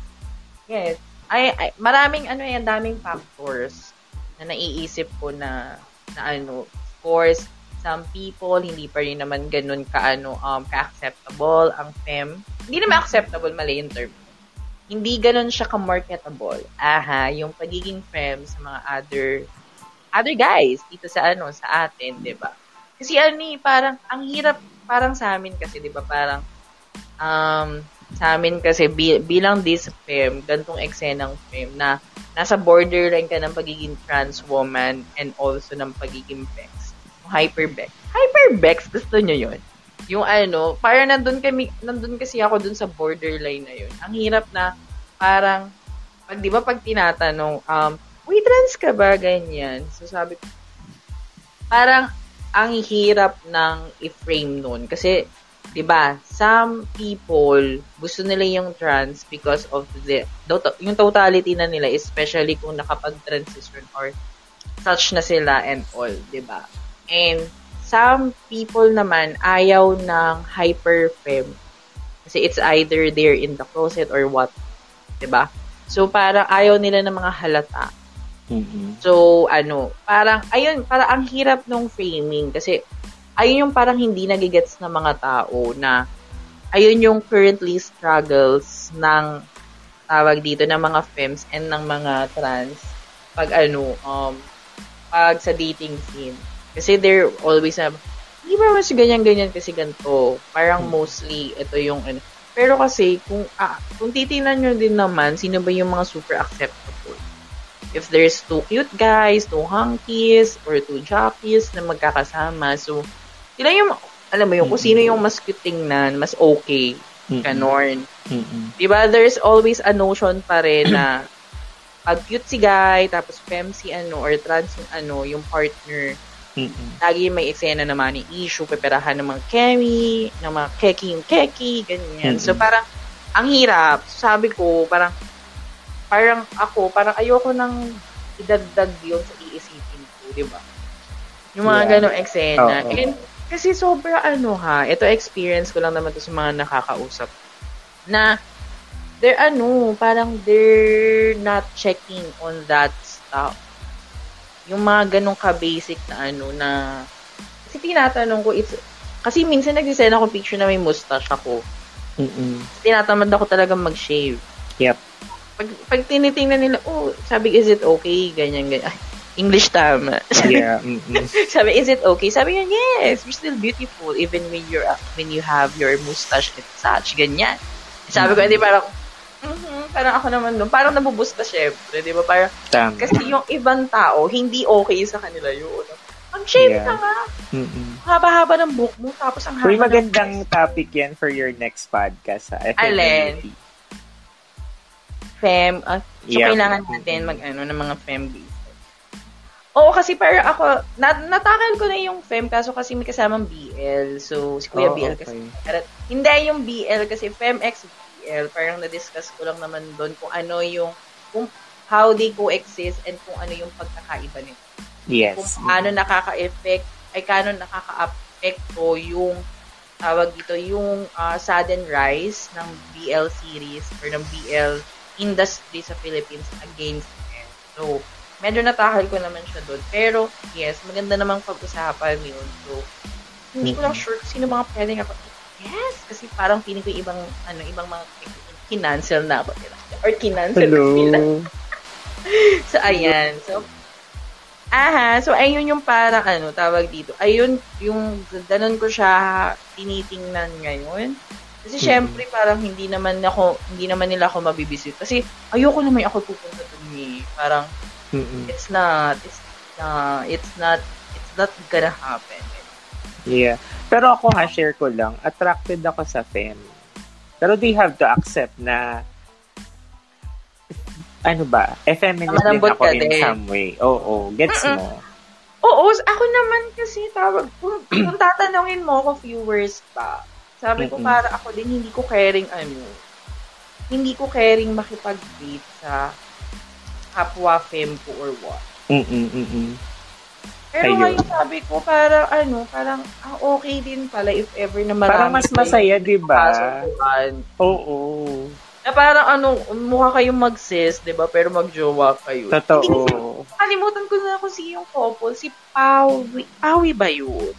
yes, ay, ay, maraming, ano, yung daming factors na naiisip ko na, na ano, of course, some people, hindi pa rin naman ganun ka, ano, um, ka-acceptable, ang femme. Hindi naman acceptable, mali yung term. Hindi ganun siya ka-marketable. Aha, yung pagiging femme sa mga other other guys dito sa ano sa atin, 'di ba? Kasi ano, parang ang hirap parang sa amin kasi, 'di ba? Parang um sa amin kasi bi- bilang this femme, gantong eksenang femme na nasa borderline ka ng pagiging trans woman and also ng pagiging bex. Hyperbex. Hyperbex, gusto niyo 'yun? Yung ano, parang nandun kami, nandun kasi ako dun sa borderline na 'yun. Ang hirap na parang pag 'di ba pag tinatanong um uy, trans ka ba? Ganyan. So, sabi ko, parang ang hirap ng i-frame nun. Kasi, di ba, some people, gusto nila yung trans because of the, yung totality na nila, especially kung nakapag-transition or such na sila and all, di ba? And, some people naman, ayaw ng hyper-femme. Kasi it's either they're in the closet or what, di ba? So, parang ayaw nila ng mga halata. Mm-hmm. So, ano, parang, ayun, parang ang hirap nung framing kasi, ayun yung parang hindi nagigets ng mga tao na, ayun yung currently struggles ng, tawag dito, ng mga femmes and ng mga trans pag ano, um, pag sa dating scene. Kasi they're always na, hindi ba mas ganyan-ganyan kasi ganito? Parang mm-hmm. mostly, ito yung, ano. Pero kasi, kung, ah, kung titignan nyo din naman, sino ba yung mga super acceptable? if there's two cute guys, two hunkies, or two jockeys na magkakasama. So, sila yung, alam mo yung, mm-hmm. kung sino yung mas cute tingnan, mas okay, mm-hmm. kanorn. Mm-hmm. Diba, there's always a notion pa rin na pag cute si guy, tapos femme si ano, or trans yung ano, yung partner, mm-hmm. lagi may eksena naman yung issue, peperahan ng mga kemi, ng mga keki yung keki, ganyan. Mm-hmm. So, parang, ang hirap. Sabi ko, parang, parang ako, parang ayoko nang idagdag yun sa iisipin ko, di ba? Yung mga yeah. ganong eksena. Oh, oh. And, kasi sobra ano ha, ito experience ko lang naman to sa mga nakakausap. Na, they're ano, parang they're not checking on that stuff. Yung mga ganong ka-basic na ano na, kasi tinatanong ko, it's, kasi minsan nag-design ako picture na may mustache ako. Mm-mm. Tinatamad ako talagang mag-shave. Yep. Pag, pag tinitingnan nila, oh, sabi, is it okay? Ganyan, ganyan. English tama. Yeah. Sabi, is it okay? Sabi niya, yes, you're still beautiful even when you're, when you have your mustache and such. Ganyan. Sabi mm-hmm. ko, hindi, parang, mm-hmm, parang ako naman doon. Parang nabubusta, syempre, di ba? Parang, tama. Kasi yung ibang tao, hindi okay sa kanila yun. Ang shave yeah. na nga. Mm-hmm. Haba-haba ng buhok mo, tapos ang haba. Uy, magandang ng... topic yan for your next podcast. Alin? Fem, uh, so yeah. kailangan natin mag-ano ng mga fem B S M. Oo, kasi para ako, nat- natakal ko na yung fem kaso kasi may kasamang B L. So, si Kuya oh, B L kasi. Okay. Hindi yung B L kasi fem x B L. Parang na-discuss ko lang naman doon kung ano yung, kung how they coexist and kung ano yung pagkakaiba nito. Yes. Kung ano nakaka-effect, ay kano nakaka-affect ko yung tawag dito, yung uh, sudden rise ng B L series or ng B L industry sa Philippines against it. So, medyo natahal ko naman siya doon. Pero, yes, maganda namang pag-usapan yun. So, hindi ko lang sure sino mga pwedeng ako. Yes! Kasi parang feeling ko ibang, ano, ibang mga kinancel na ako. Or kinancel na sila. So, ayan. So, aha. So, ayun yung parang, ano, tawag dito. Ayun, yung, ganun ko siya tinitingnan ngayon. Kasi syempre parang hindi naman ako hindi naman nila ako mabibisit kasi ayoko naman ako pupunta doon eh. Parang mm-mm. it's not it's uh, it's not it's not gonna happen. Yeah. Pero ako ha, share ko lang, attracted ako sa fem. Pero they have to accept na ano ba, effeminate din ako in eh. some way. Oo, oh, oh, gets Mm-mm. mo. Oo, ako naman kasi tawag kung, kung tatanungin mo ako viewers pa. Sabi ko, para ako din, hindi ko caring, ano, hindi ko caring makipag-date sa kapwa fem ko or what. Mm-mm, mm-mm. Pero ngayon, sabi ko, parang, ano, parang, ah, okay din pala if ever na marami. Parang mas masaya, diba? Oo. Na parang, ano, mukha kayong mag-sis, diba? Pero mag-jowa kayo. Totoo. Kalimutan ko na ako si yung couple, si Pawi. Pawi ba yun?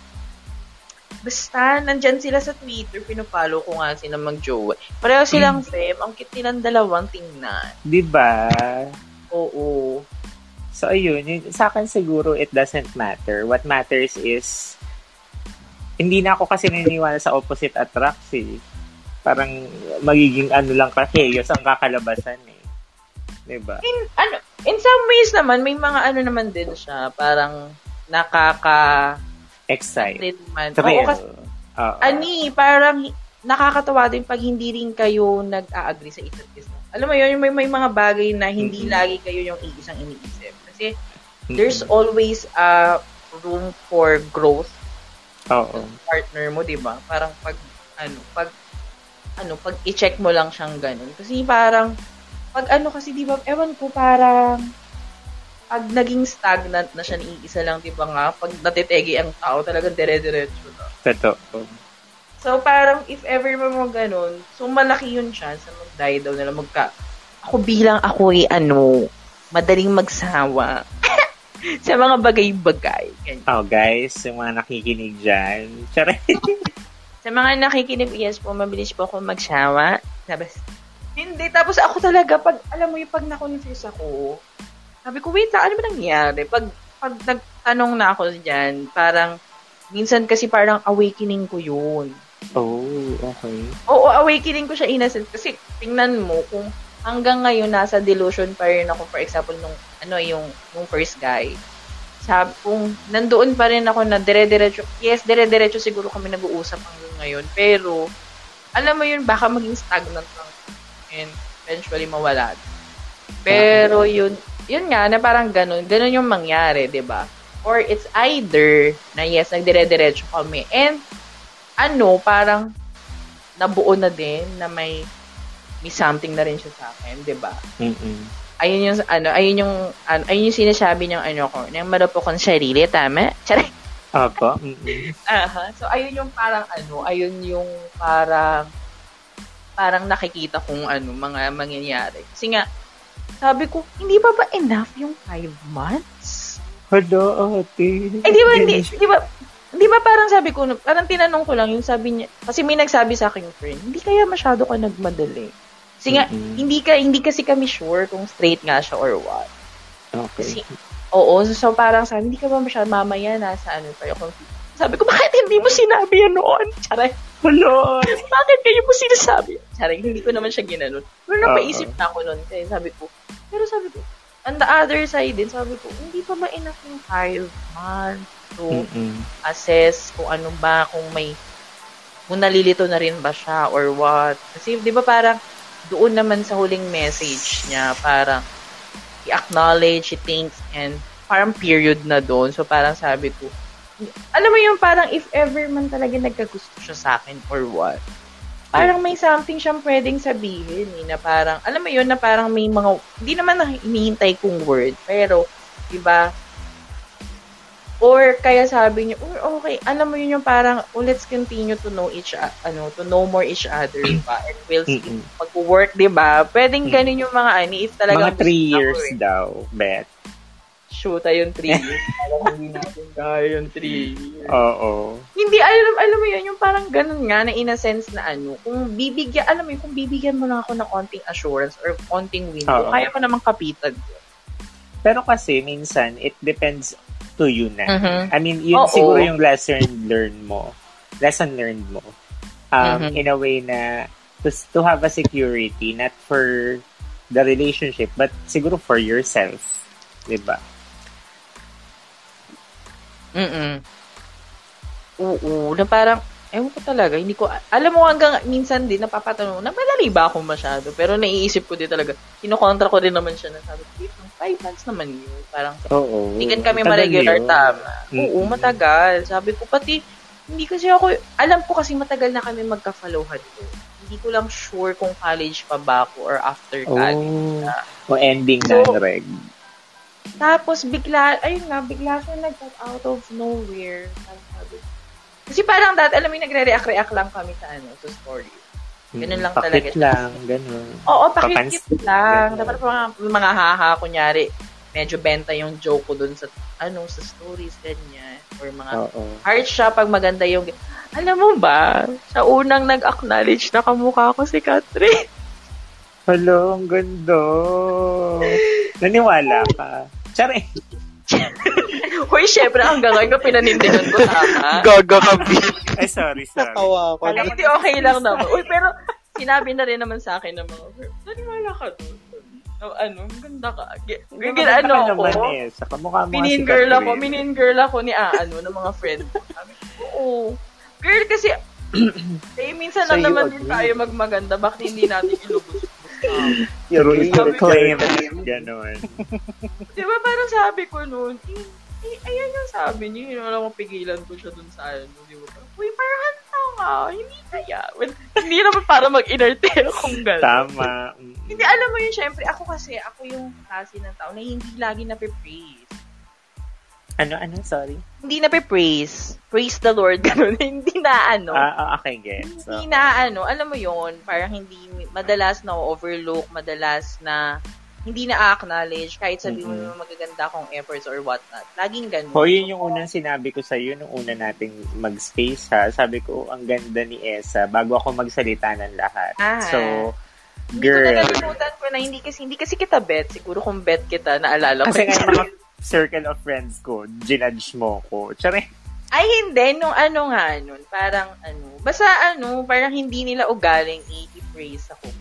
Basta, nandyan sila sa Twitter, pinupalo ko nga sila mag-jowa. Pareho silang mm. fem, ang cute nilang dalawang tingnan. Diba? Oo. So, ayun, yun, sa akin siguro, it doesn't matter. What matters is, hindi na ako kasi naniniwala sa opposite attracts eh. Parang, magiging ano lang kasi, yos ang kakalabasan eh. Diba? In, ano, in some ways naman, may mga ano naman din siya, parang nakaka... excited man. Oo, kasi, ani, parang nakakatawa din pag hindi rin kayo nag-a-agree sa isa't isa. Alam mo yun, may, may mga bagay na hindi mm-hmm. lagi kayo yung iisang iniisip. Kasi mm-hmm. there's always a uh, room for growth Uh-oh. sa partner mo, diba? Parang pag, ano, pag, ano, pag i-check mo lang siyang ganun. Kasi parang, pag ano kasi, diba, ewan ko, parang, pag naging stagnant na siya, iisa lang, di ba nga? Pag natitegi ang tao, talagang dire-diretso na. Totoo. So, parang, if ever mo ganun, so, malaki yung chance na mag-die daw nila magka... Ako bilang ako ay ano, madaling magsawa sa mga bagay-bagay. Oh, guys, yung mga nakikinig dyan. Sa mga nakikinig, yes po, mabilis po ako magsawa. Tapos, hindi. Tapos, ako talaga, pag, alam mo yung pag na-confuse ako, sabi ko, wait, ano ba nangyari? Pag, pag nagtanong na ako dyan, parang, minsan kasi parang awakening ko yun. Oh, okay. Oo, awakening ko siya innocent. Kasi, tingnan mo, kung hanggang ngayon, nasa delusion pa rin ako, for example, nung ano, yung, yung first guy. Sabi, kung nandoon pa rin ako na dire-diretso, yes, dire-diretso siguro kami nag-uusap hanggang ngayon. Pero, alam mo yun, baka maging stagnant lang. And eventually, mawala. Pero yun, yun nga, na parang ganun. Ganun yung mangyari, diba? Or it's either na yes, nagdire-diretso kami. And, ano, parang nabuo na din na may may something na rin siya sa akin, diba? Mm-mm. Ayun yung ano, ayun yung ano, ayun yung sinasabi niyang ano ko, nang marupok ang sarili, tama? Charay. Apa. Aha. So ayun yung parang ano, ayun yung parang parang nakikita kong ano mga mangyayari. Kasi nga sabi ko, hindi pa ba enough yung five months? Hello, ate. Eh, di ba, hindi, di ba, di ba parang sabi ko, parang tinanong ko lang yung sabi niya, kasi may nagsabi sa akin yung friend, hindi kaya masyado ka nagmadali. Kasi nga, mm-hmm. hindi, ka, hindi kasi kami sure kung straight nga siya or what. Okay. Kasi, oo, so, so parang sabi, hindi ka ba masyadong mamaya nasa ano pa yung... Sabi ko, bakit hindi mo sinabi yan noon? Charay, hello. Bakit kayo mo sinasabi? Charay, hindi ko naman siya ginanon. Pero napaisip na ako noon. Kaya sabi ko, pero sabi ko, on the other side din, sabi ko, hindi pa ba enough yung five months to mm-hmm. assess kung ano ba, kung may, kung nalilito na rin ba siya or what. Kasi di ba parang, doon naman sa huling message niya, parang i-acknowledge, she thinks, and parang period na doon. So, parang sabi ko, alam mo yung parang if ever man talaga nagkagusto siya sa akin or what, parang may something siyang pwedeng sabihin eh, na parang, alam mo yun, na parang may mga, hindi naman hinihintay kong word, pero, diba, or kaya sabi niya, or okay, alam mo yun yung parang, oh, let's continue to know each other, ano, to know more each other, diba? And we'll see, mm-hmm. mag-work, diba? Pwedeng ganun yung mga, ano, if talaga, mga three years ako, eh. daw, bet. Shoot, ayun, three years. Alam natin ayun, three years. Oo. Hindi, alam, alam mo yun, yung parang ganun nga, na in a sense na ano, kung bibigyan, alam mo yun, kung bibigyan mo lang ako ng konting assurance or konting window, Uh-oh. kaya ko namang kapitan yun. Pero kasi, minsan, it depends to you na. Mm-hmm. I mean, yun Uh-oh. siguro yung lesson learned mo. Lesson learned mo. Um, mm-hmm. In a way na, to, to have a security, not for the relationship, but siguro for yourself. Diba? Mm-mm. Oo, na parang, ewan ko talaga, hindi ko, alam mo hanggang minsan din, napapatanong, na madali ba ako masyado? Pero naiisip ko din talaga, kinokontra ko din naman siya na sabi, five months naman yun. Parang, oo, hindi kami ma-regular, yun. Tama. Oo, mm-hmm. matagal. Sabi ko, pati, hindi kasi ako, alam ko kasi matagal na kami magka-followhan ko. Hindi ko lang sure kung college pa ba ako or after college na. O ending so, na reg. Tapos, bigla, ayun nga, bigla siya nag-cut out of nowhere. Kasi parang dati, alam mo yung nagre-react-react lang kami sa ano, sa story. Ganun lang pakit talaga. Pakit lang, ganun. Oo, pakit lang. Dapat parang mga haha, kunyari, medyo benta yung joke ko dun sa, ano, sa stories, ganyan. Or mga, Uh-oh. hard siya pag maganda yung, alam mo ba, sa unang nag-acknowledge na kamukha ko si Catherine. Hello, ang ganda. Naniwala ka. Tsari. Hoy, syempre, hanggang ngayon, pinanindihan ko tama. Gaga ka, B. Ay, sorry, sorry. Natawa ko. Alam, hindi okay lang naman. Uy, pero, sinabi na rin naman sa akin ng mga girl. Naniwala ka doon. Oh, ano, ganda ka. Gagin, ano ako. Eh. Sa kamukha mo. Minin girl ako. Minin girl ako ni, ah, ano, ng mga friend. Oo. Girl, kasi, eh, minsan lang so naman din tayo magmaganda. Bakit hindi natin ilubos? Um, yung reclaim gano'n. Diba parang sabi ko noon, eh, eh, ayan yung sabi niya, yun alam ko pigilan ko siya dun sa ano, diba? Uy, parang hanta nga, hindi kaya. Well, hindi naman para mag-inartero kung gano'n. Tama. Mm-hmm. Hindi, alam mo yun, syempre, ako kasi, ako yung klase ng tao na hindi lagi napipraise. Ano, ano, sorry? Hindi napipraise. Praise the Lord, gano'n. Hindi na ano. Ah, uh, okay, gets. So, hindi na ano, alam mo yun, parang hindi madalas na overlook, madalas na hindi na-acknowledge kahit sabihin mm-hmm. mo magaganda kong efforts or whatnot. Laging ganun. O, yun yung unang sinabi ko sa'yo nung una nating mag-space, ha? Sabi ko, ang ganda ni Essa bago ako magsalita ng lahat. Ah, so, girl. Hindi ko na ko na hindi kasi, hindi kasi kita bet. Siguro kung bet kita, naalala ko. Kasi nga mga circle of friends ko, ginudge mo ko. Tsari. Ay, hindi. Nung ano nga nun, parang ano, basta ano, parang hindi nila ugaling i- praise ako.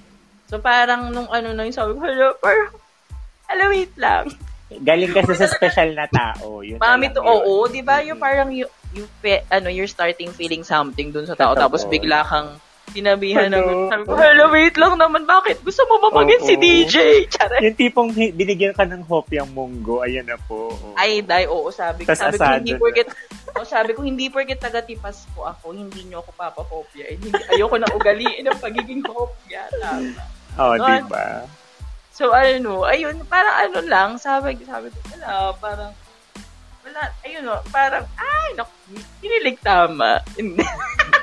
So, parang nung ano na yung sabi ko, hello, parang, hello, wait lang. Galing kasi sa special na tao. Yun Mami, to, oo, di ba? Yung parang, you, you fe, ano, you're starting feeling something dun sa tao, ito, tapos bigla kang tinabihan ng, sabi ko, hello, wait lang naman, bakit? Gusto mo mamagin oh, si oh. D J? Charay. Yung tipong binigyan ka ng hope yung munggo, ayan na po. Oh. Ay, day, oo, sabi, sabi ko, hindi forget, oh, sabi ko, hindi forget taga-tipas po ako, hindi nyo ako papakopya. Eh, ayoko na ugaliin ang pagiging kopya. Oo, oh, di ba? So, ano, ayun, parang ano lang, sabi, sabi ko, wala, parang, wala, ayun, no, parang, ay, naku, hinilig tama.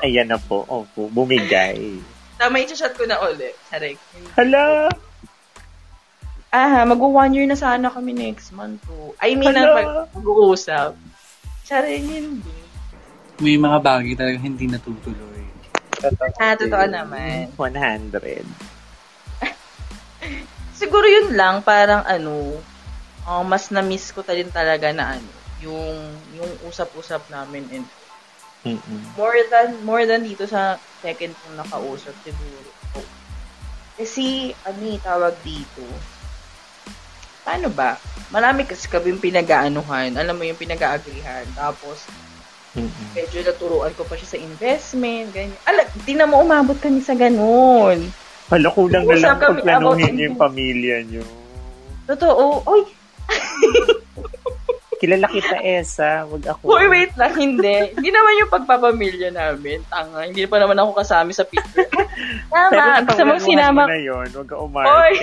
Ayan na po, opo, bumigay. Tama, i-shot ko na ulit. Sarek. Hala! Aha, mag-one year na sana kami next month po. I mean, na mag-uusap. Sarek, hindi. May mga bagay talaga hindi natutuloy. Totoo. Ah, totoo naman. one hundred. Siguro yun lang, parang ano, uh, mas na-miss ko ta rin talaga na ano, yung, yung usap-usap namin. And mm-mm. More than, more than dito sa second kong nakausap, siguro. Oh. Kasi, ano yung tawag dito? Paano ba? Marami kasi kaming pinag-aanuhan. Alam mo yung pinag-aagrihan. Tapos, mm-mm. medyo naturuan ko pa siya sa investment, ganyan. Ala, di na mo umabot kami sa ganun. Hala, kulang na lang kung planuhin yung pamilya nyo. Totoo. Oy! Kilala kita, Esa. Wag ako. Uy, wait lang. Hindi. Hindi naman yung pagpapamilya namin. Tanga. Hindi pa naman ako kasami sa picture. Tama. Gusto mong sinama. Pero yun. Wag ka umarte. Oy!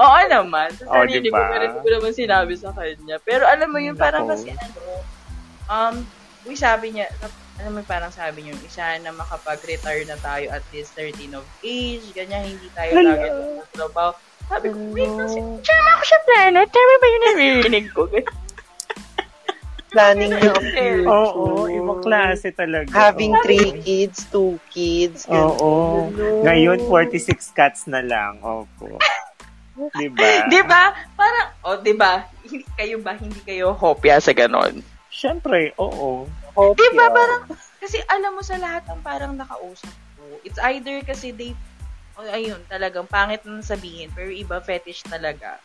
Oo naman. Sa oh, sarili diba? Ko, pero hindi ko naman sinabi sa kanya. Pero alam mo yun, Nako. Parang kasi ano, um, uy, sabi niya, alam mo, parang sabi niyo, isa na makapag-retire na tayo at least thirteen of age, ganyan, hindi tayo target ng global. Sabi ko, wait lang siya, tama ako siya plano, tama ba yun ang rinig ko? Planning niyo ang future. Oo, ibang klase talaga. Having oh. three kids, two kids. Oo, oh, oh. Ngayon, forty-six cats na lang. Opo. Diba? Diba? Parang, oh, diba? Kayo ba, hindi kayo hopya sa ganon? Siyempre, oo. Hope diba yun. Parang, kasi alam mo sa lahat ang parang nakausap ko. It's either kasi they, oh, ayun, talagang pangit na sabihin, pero iba fetish talaga.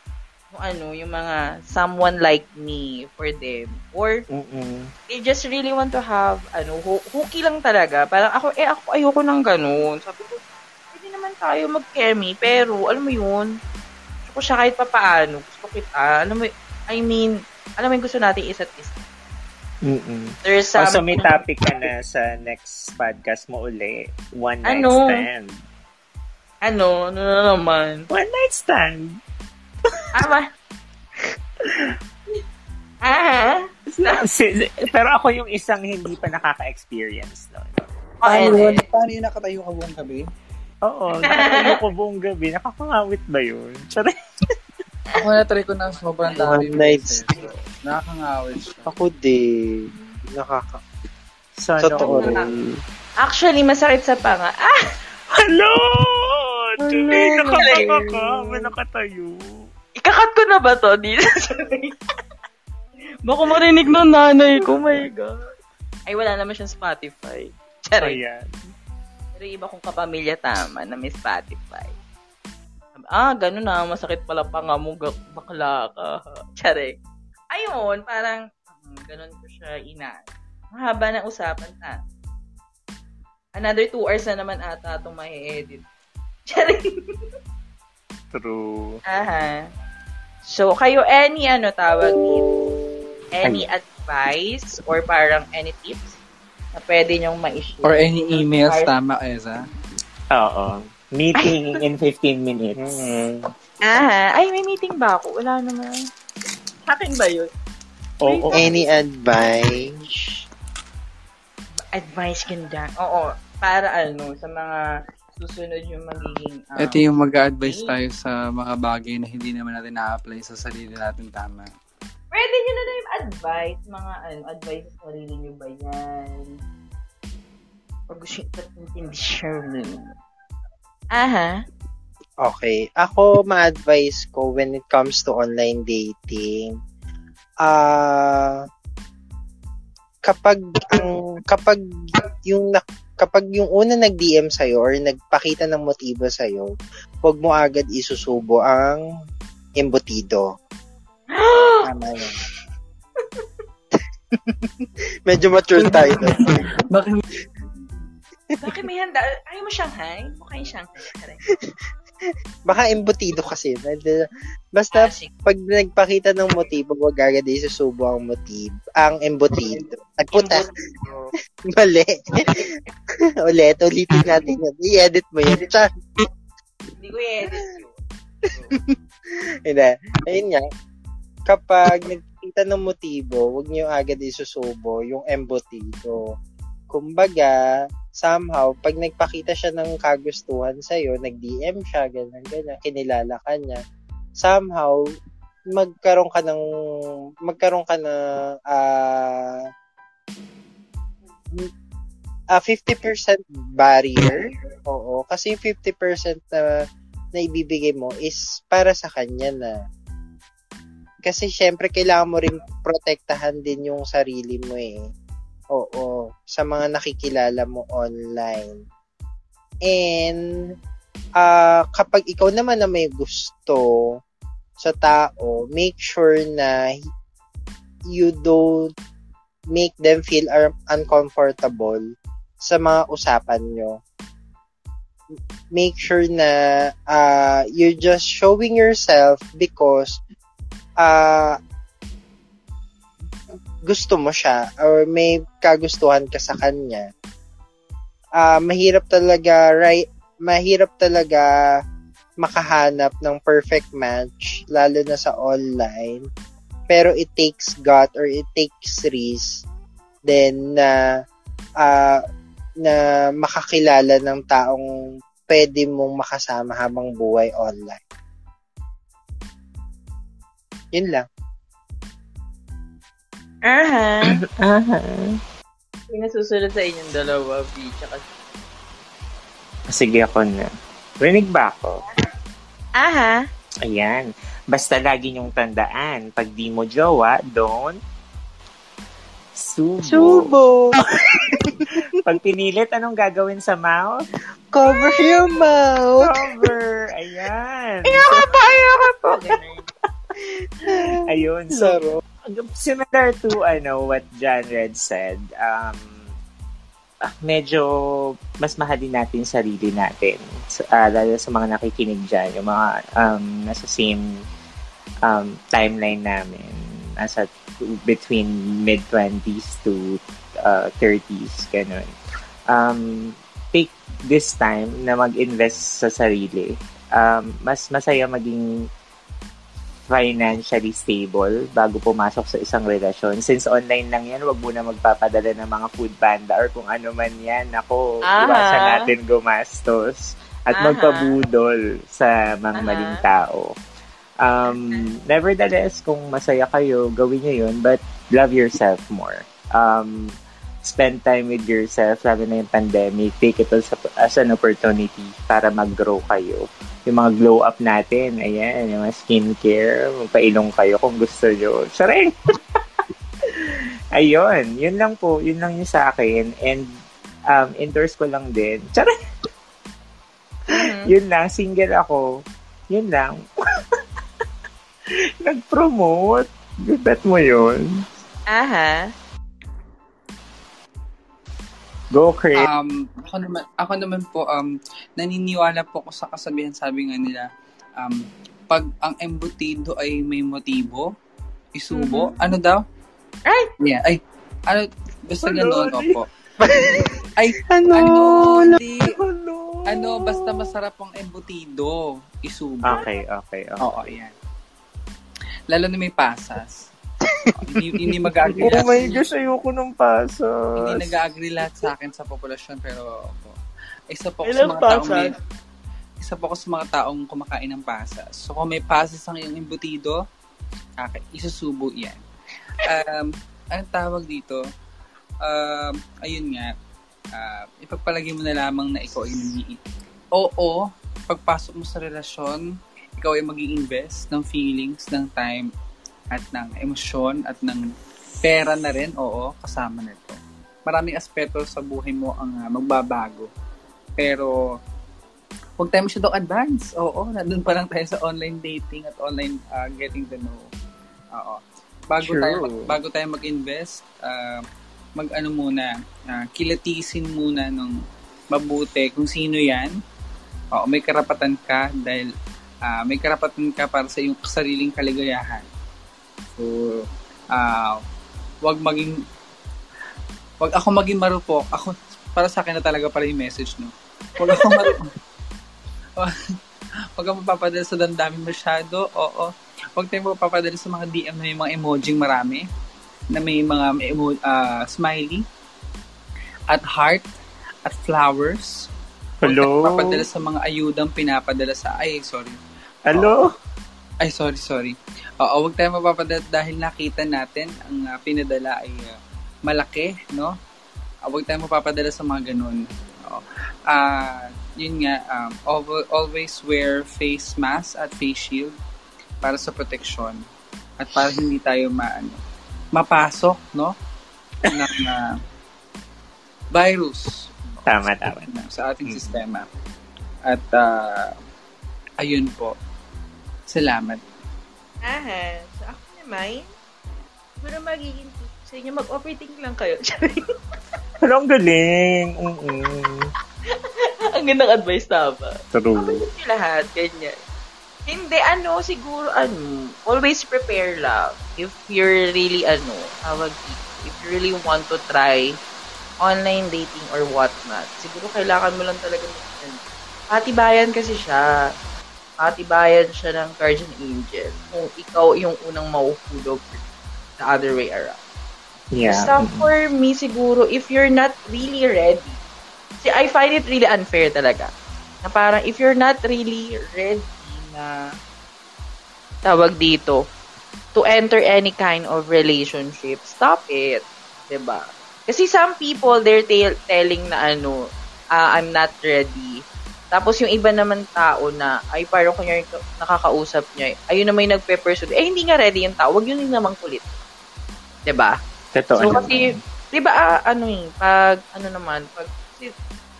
Yung ano, yung mga someone like me for them. Or, mm-mm. they just really want to have, ano, hooky lang talaga. Parang ako, eh ako, ayoko nang ganun. Sabi ko, pwede naman tayo mag-chemi, pero, alam mo yun, gusto ko siya kahit papaano, gusto ko kita, alam mo, I mean, alam mo yung gusto natin isa't isa. Mm-mm. There's some... Also, may topic ka na sa next podcast mo uli. One night ano? stand. Ano? Ano na naman? One night stand. Ama. Ah. Pero ako yung isang hindi pa nakaka-experience. No? Paano? Eh. Paano yung nakatayo ka buong gabi? Oo. Nakatayo ko buong gabi. Nakakangawit ba yun? Sorry. Ako na-try ko na sobrang dami. One night stand. Nakakangawit siya. Ako din. Nakaka... Sana totoo rin. Actually, masakit sa panga. Ah! Hello! May nakapanga ka. May nakatayo. Ikakat ko na ba to? Baka marinig ng nanay ko. Oh my God. Ay, wala naman siyang Spotify. Charay. Ayan. Pero iba kong kapamilya tama na may Spotify. Ah, ganun na. Masakit pala panga mo. Bakla ka. Tsarek. Ayun, parang um, ganun ko siya ina. Mahaba na usapan ta. Another two hours na naman ata itong ma-edit. Tsarek. True. Aha. So, kayo, any ano tawag dito? Any Ay. advice or parang any tips na pwede nyong ma-share? Or any emails, or, tama, Eza? Oo. Meeting in fifteen minutes. Mm-hmm. Aha. Ay, may meeting ba ako? Wala naman. Akin ba yun? Oh, oh. Any advice? Advice can done. Oo. Para ano, sa mga susunod yung magiging... Um, Ito yung mag-a-advise tayo sa mga bagay na hindi naman natin na-apply sa sarili natin tama. Pwede nyo na na yung advice. Mga ano, advice sa sarili nyo ba yan? Pag gusto yung tatintindisyon. Aha. Okay. Ako, ma-advise ko when it comes to online dating, ah, uh, kapag, ang, kapag, yung, kapag yung una nag-D M sa'yo or nagpakita ng motibo sa'yo, huwag mo agad isusubo ang embutido. Tama yun. Medyo mature tayo. Bakit? Bakit may handa? Ayaw mo Shanghai? Mukha yung Shanghai. Baka embutido kasi. Basta, ah, pag nagpakita ng motibo, wag agad ay susubo ang motibo. Ang embutido. Nagpunta. Mali. Ulit. Ulitin natin yun. I-edit mo yun. Hindi ko i-edit yun. Hindi. Ayun nga. Kapag nagpakita ng motibo, wag nyo agad ay susubo yung embutido. Kumbaga, somehow, pag nagpakita siya ng kagustuhan sa'yo, nag-D M siya, ganyan, ganyan, kinilala ka niya, somehow, magkaroon ka ng, magkaroon ka na, ah, uh, uh, fifty percent barrier, oo, kasi yung fifty percent na, na ibibigay mo is para sa kanya na, kasi syempre, kailangan mo rin protektahan din yung sarili mo eh. Oo, sa mga nakikilala mo online. And, uh, kapag ikaw naman na may gusto sa tao, make sure na you don't make them feel uncomfortable sa mga usapan nyo. Make sure na uh, you're just showing yourself because uh, gusto mo siya or may kagustuhan ka sa kanya. Uh, mahirap talaga right mahirap talaga makahanap ng perfect match lalo na sa online. Pero it takes God or it takes risk then na uh, uh, na makakilala ng taong pwede mong makasama habang buhay online. Yun lang. Aha. Aha. Sino susunod sa inyong dalawa, B, tsaka... Sige, ako na. Rinig ba ako? Aha. Ayan. Basta lagi niyong tandaan, pag di mo jowa, don't... Subo. Subo. Pag pinilit, anong gagawin sa mouth? Cover your mouth. Cover. Ayan. Iyaka pa, iyaka pa. Ayun, so... Similar to ano what John Red said, um, medyo mas mahalin natin sarili natin. Uh, lalo sa mga nakikinig dyan, yung mga um, nasa same um, timeline namin, nasa between mid-twenties to uh, thirties, ganun. Um, take this time na mag-invest sa sarili. Um, mas masaya maging financially stable bago pumasok sa isang relasyon. Since online lang yan, wag mo na magpapadala ng mga food panda or kung ano man yan. Ako, iwasan natin gumastos at aha, magpabudol sa mga aha, maling tao. Um, nevertheless, kung masaya kayo, gawin nyo yun, but love yourself more. Um, spend time with yourself, lalo na yung pandemic. Take it as an opportunity para mag-grow kayo. Yung mga glow up natin, ayan, yung mga skincare, magpailong kayo kung gusto nyo. Saray! Ayun, yun lang po, yun lang yun sa akin. And, um, endorse ko lang din. Saray! Mm-hmm. Yun lang, single ako. Yun lang. Nag-promote. Bet mo yun. Aha. Go, Chris. Um, ako naman, ako naman po, um, naniniwala po ako sa kasabihan, sabi nga nila, um, pag ang embutido ay may motibo, isubo, mm-hmm, ano daw? Ay! Yeah, ay, ano, basta ganoon, opo. Ay, ano, ano, di, ano, basta masarap ang embutido, isubo. Okay, okay, okay. Oo, yan. Lalo na may pasas. Hindi, hindi mag-agree lahat. Oh my gosh, ayoko ng pasas. Hindi nag-agree lahat sa akin sa populasyon, pero oh, isa po ako sa mga pasas? taong may, isa po ako sa mga taong kumakain ng pasas. So kung may pasas ang iyong embutido, okay, isusubo yan. Um, anong tawag dito? Um, ayun nga, uh, ipagpalagay mo na lamang na ikaw ay nag-iit. Oo, pagpasok mo sa relasyon, ikaw ay mag-i-invest ng feelings, ng time, at ng emosyon, at ng pera na rin, oo, kasama nito. Maraming aspeto sa buhay mo ang uh, magbabago. Pero, Huwag tayo masyadong advance. Oo, nandun pa lang tayo sa online dating at online uh, getting to know. Oo. Bago True. tayo mag, bago tayo mag-invest, uh, mag-ano muna, uh, kilatisin muna ng mabuti kung sino 'yan. Oo, may karapatan ka dahil uh, may karapatan ka para sa iyong sariling kaligayahan. So, uh, wag maging wag ako maging marupok. Ako para sa akin na talaga pala yung message, no. Wag ako marupok. Huwag kang mapapadala sa dandami masyado. Oo. Huwag tayong mapapadala sa mga D M na may mga emojing marami. Na may mga emo- uh, smiley. At heart. At flowers. Hello? Huwag mapapadala sa mga ayudang pinapadala sa... Ay, sorry. Hello? Uh, ay, sorry, sorry. Oo, huwag tayong mapapadala dahil nakita natin ang uh, pinadala ay uh, malaki, no? Uh, huwag tayong mapapadala sa mga ganun. Oo. Ah... Uh, yun nga, um, always wear face mask at face shield para sa protection at para hindi tayo maano mapasok, no? ng uh, virus. Tama, tama. Sa ating sistema. At, uh, ayun po. Salamat. Aha. So, ako naman, siguro magiging tip sa inyo, mag-overthink lang kayo. Parang galing. Mm-mm. Ang gandang advice na ba? True. Kapag nyo lahat, ganyan. Hindi, ano, siguro, ano, always prepare lang. If you're really, ano, tawag dito, if you really want to try online dating or whatnot, siguro kailangan mo lang talaga mag-ano. Patibayan kasi siya. Patibayan siya ng guardian angel. Kung ikaw yung unang mauhulog the other way around. Yeah. So, for me, siguro, if you're not really ready, see, I find it really unfair talaga. Na parang, if you're not really ready na tawag dito, to enter any kind of relationship, stop it. Diba? Kasi some people, they're t- telling na ano, uh, I'm not ready. Tapos yung iba naman tao na, ay parang kunyari nakakausap niya, ayun na may nagpe-pursue. Eh, hindi nga ready yung tao. Huwag yun din namang kulit. Diba? Totoo. So, kasi, diba, ah, ano eh, pag, ano naman, pag,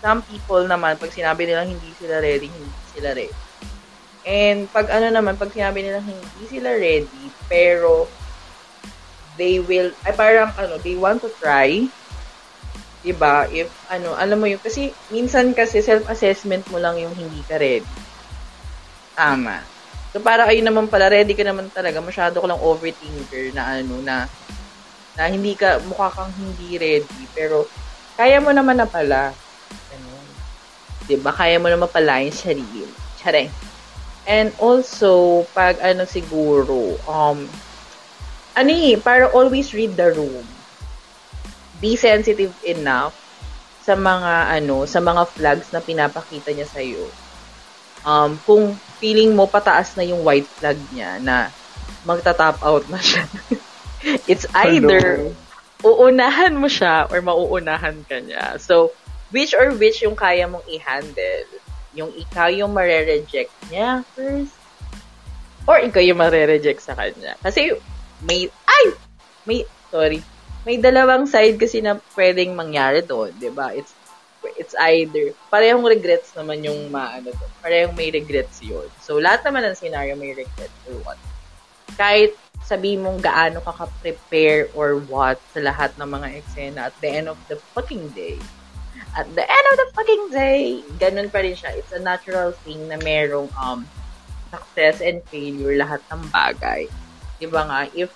some people naman, pag sinabi nilang hindi sila ready, hindi sila ready. And pag ano naman, pag sinabi nilang hindi sila ready, pero they will, ay parang ano, they want to try, diba? If ano, alam mo yun, kasi minsan kasi self-assessment mo lang yung hindi ka ready. Tama. So para kayo naman pala, ready ka naman talaga, masyado ko lang overthinker na ano, na, na hindi ka, mukha kang hindi ready, pero kaya mo naman na pala. Ganun. Diba? Kaya mo naman pala yung sarili. Tsare. And also, pag ano siguro, um, ano eh, para always read the room. Be sensitive enough sa mga ano, sa mga flags na pinapakita niya sa'yo. Um, kung feeling mo pataas na yung white flag niya na magta-top out na siya. It's either... Hello. Uunahan mo siya or mauunahan ka niya. So, which or which yung kaya mong i-handle? Yung ikaw yung mare-reject niya first? Or ikaw yung mare-reject sa kanya? Kasi, may, ay! May, sorry. May dalawang side kasi na pwedeng mangyari doon, di ba? It's, it's either, parehong regrets naman yung maano doon. Parehong may regrets yun. So, lahat naman ng scenario may regrets or what. Kahit, sabi mong gaano ka ka-prepare or what sa lahat ng mga eksena at the end of the fucking day. At the end of the fucking day, ganun pa rin siya. It's a natural thing na merong um, success and failure lahat ng bagay. Diba nga, if,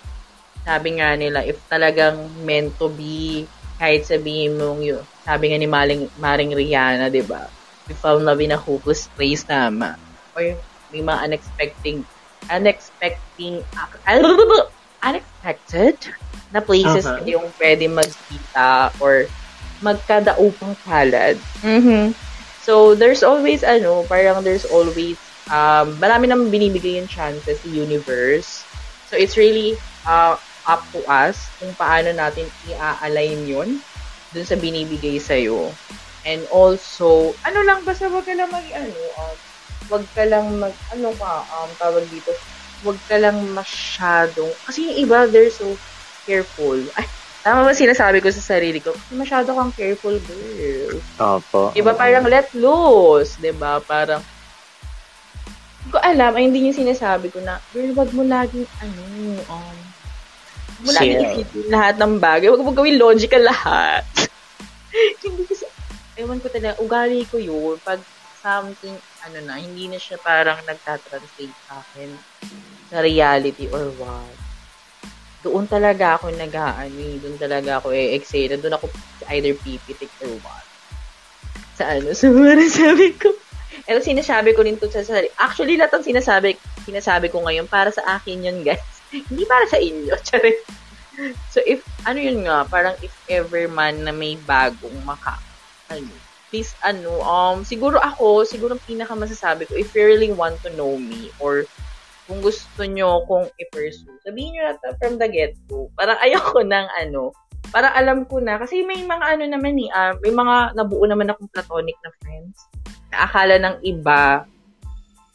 sabi nga nila, if talagang meant to be, kahit sabihin mong yun, sabi nga ni Maring, Maring Rihanna, diba? We found love in a hopeless place tama. Or may mga unexpected unexpecting uh, unexpected na places okay. Yung pwede magkita or magkadaupang palad. Mm-hmm. So, there's always, ano, parang there's always, um, marami naman binibigay yung chances sa universe. So, it's really uh, up to us kung paano natin i-align yun dun sa binibigay sa'yo. And also, ano lang, basta wag ka lang mag, ano, um, wag ka lang mag, ano ka, um, tawag dito, wag ka lang masyadong, kasi yung iba, they're so careful. Ay, tama ba sinasabi ko sa sarili ko? Kasi masyado kang careful, girl. Opo. Iba parang let loose, diba? Parang, ko alam, ay hindi yung sinasabi ko na, girl, wag mo laging, ano, um, wag mo laging isipin lahat ng bagay. Wag mo gawin logical lahat. Hindi kasi, ewan ko talaga, ugali ko yun. Pag something, ano na, hindi na siya parang nagtatranslate sa akin sa reality or what. Doon talaga ako nag-aano eh. Doon talaga ako eh, excited. Doon ako either pipitik or what. Sa ano, so sabi ko. Eto, sinasabi ko rin to sa sarili. Actually, lahat ang sinasabi, sinasabi ko ngayon para sa akin yun, guys. Hindi para sa inyo. Charit. So, if, ano yun nga, parang if ever man na may bagong maka, ano, please, ano, um, siguro ako, siguro ang pinakamasasabi ko, if you really want to know me, or kung gusto nyo kung i-pursue, sabihin nyo natin from the get-go. Parang ayoko ng ano, parang alam ko na, kasi may mga ano naman eh, uh, may mga nabuo naman akong platonic na friends, na akala ng iba,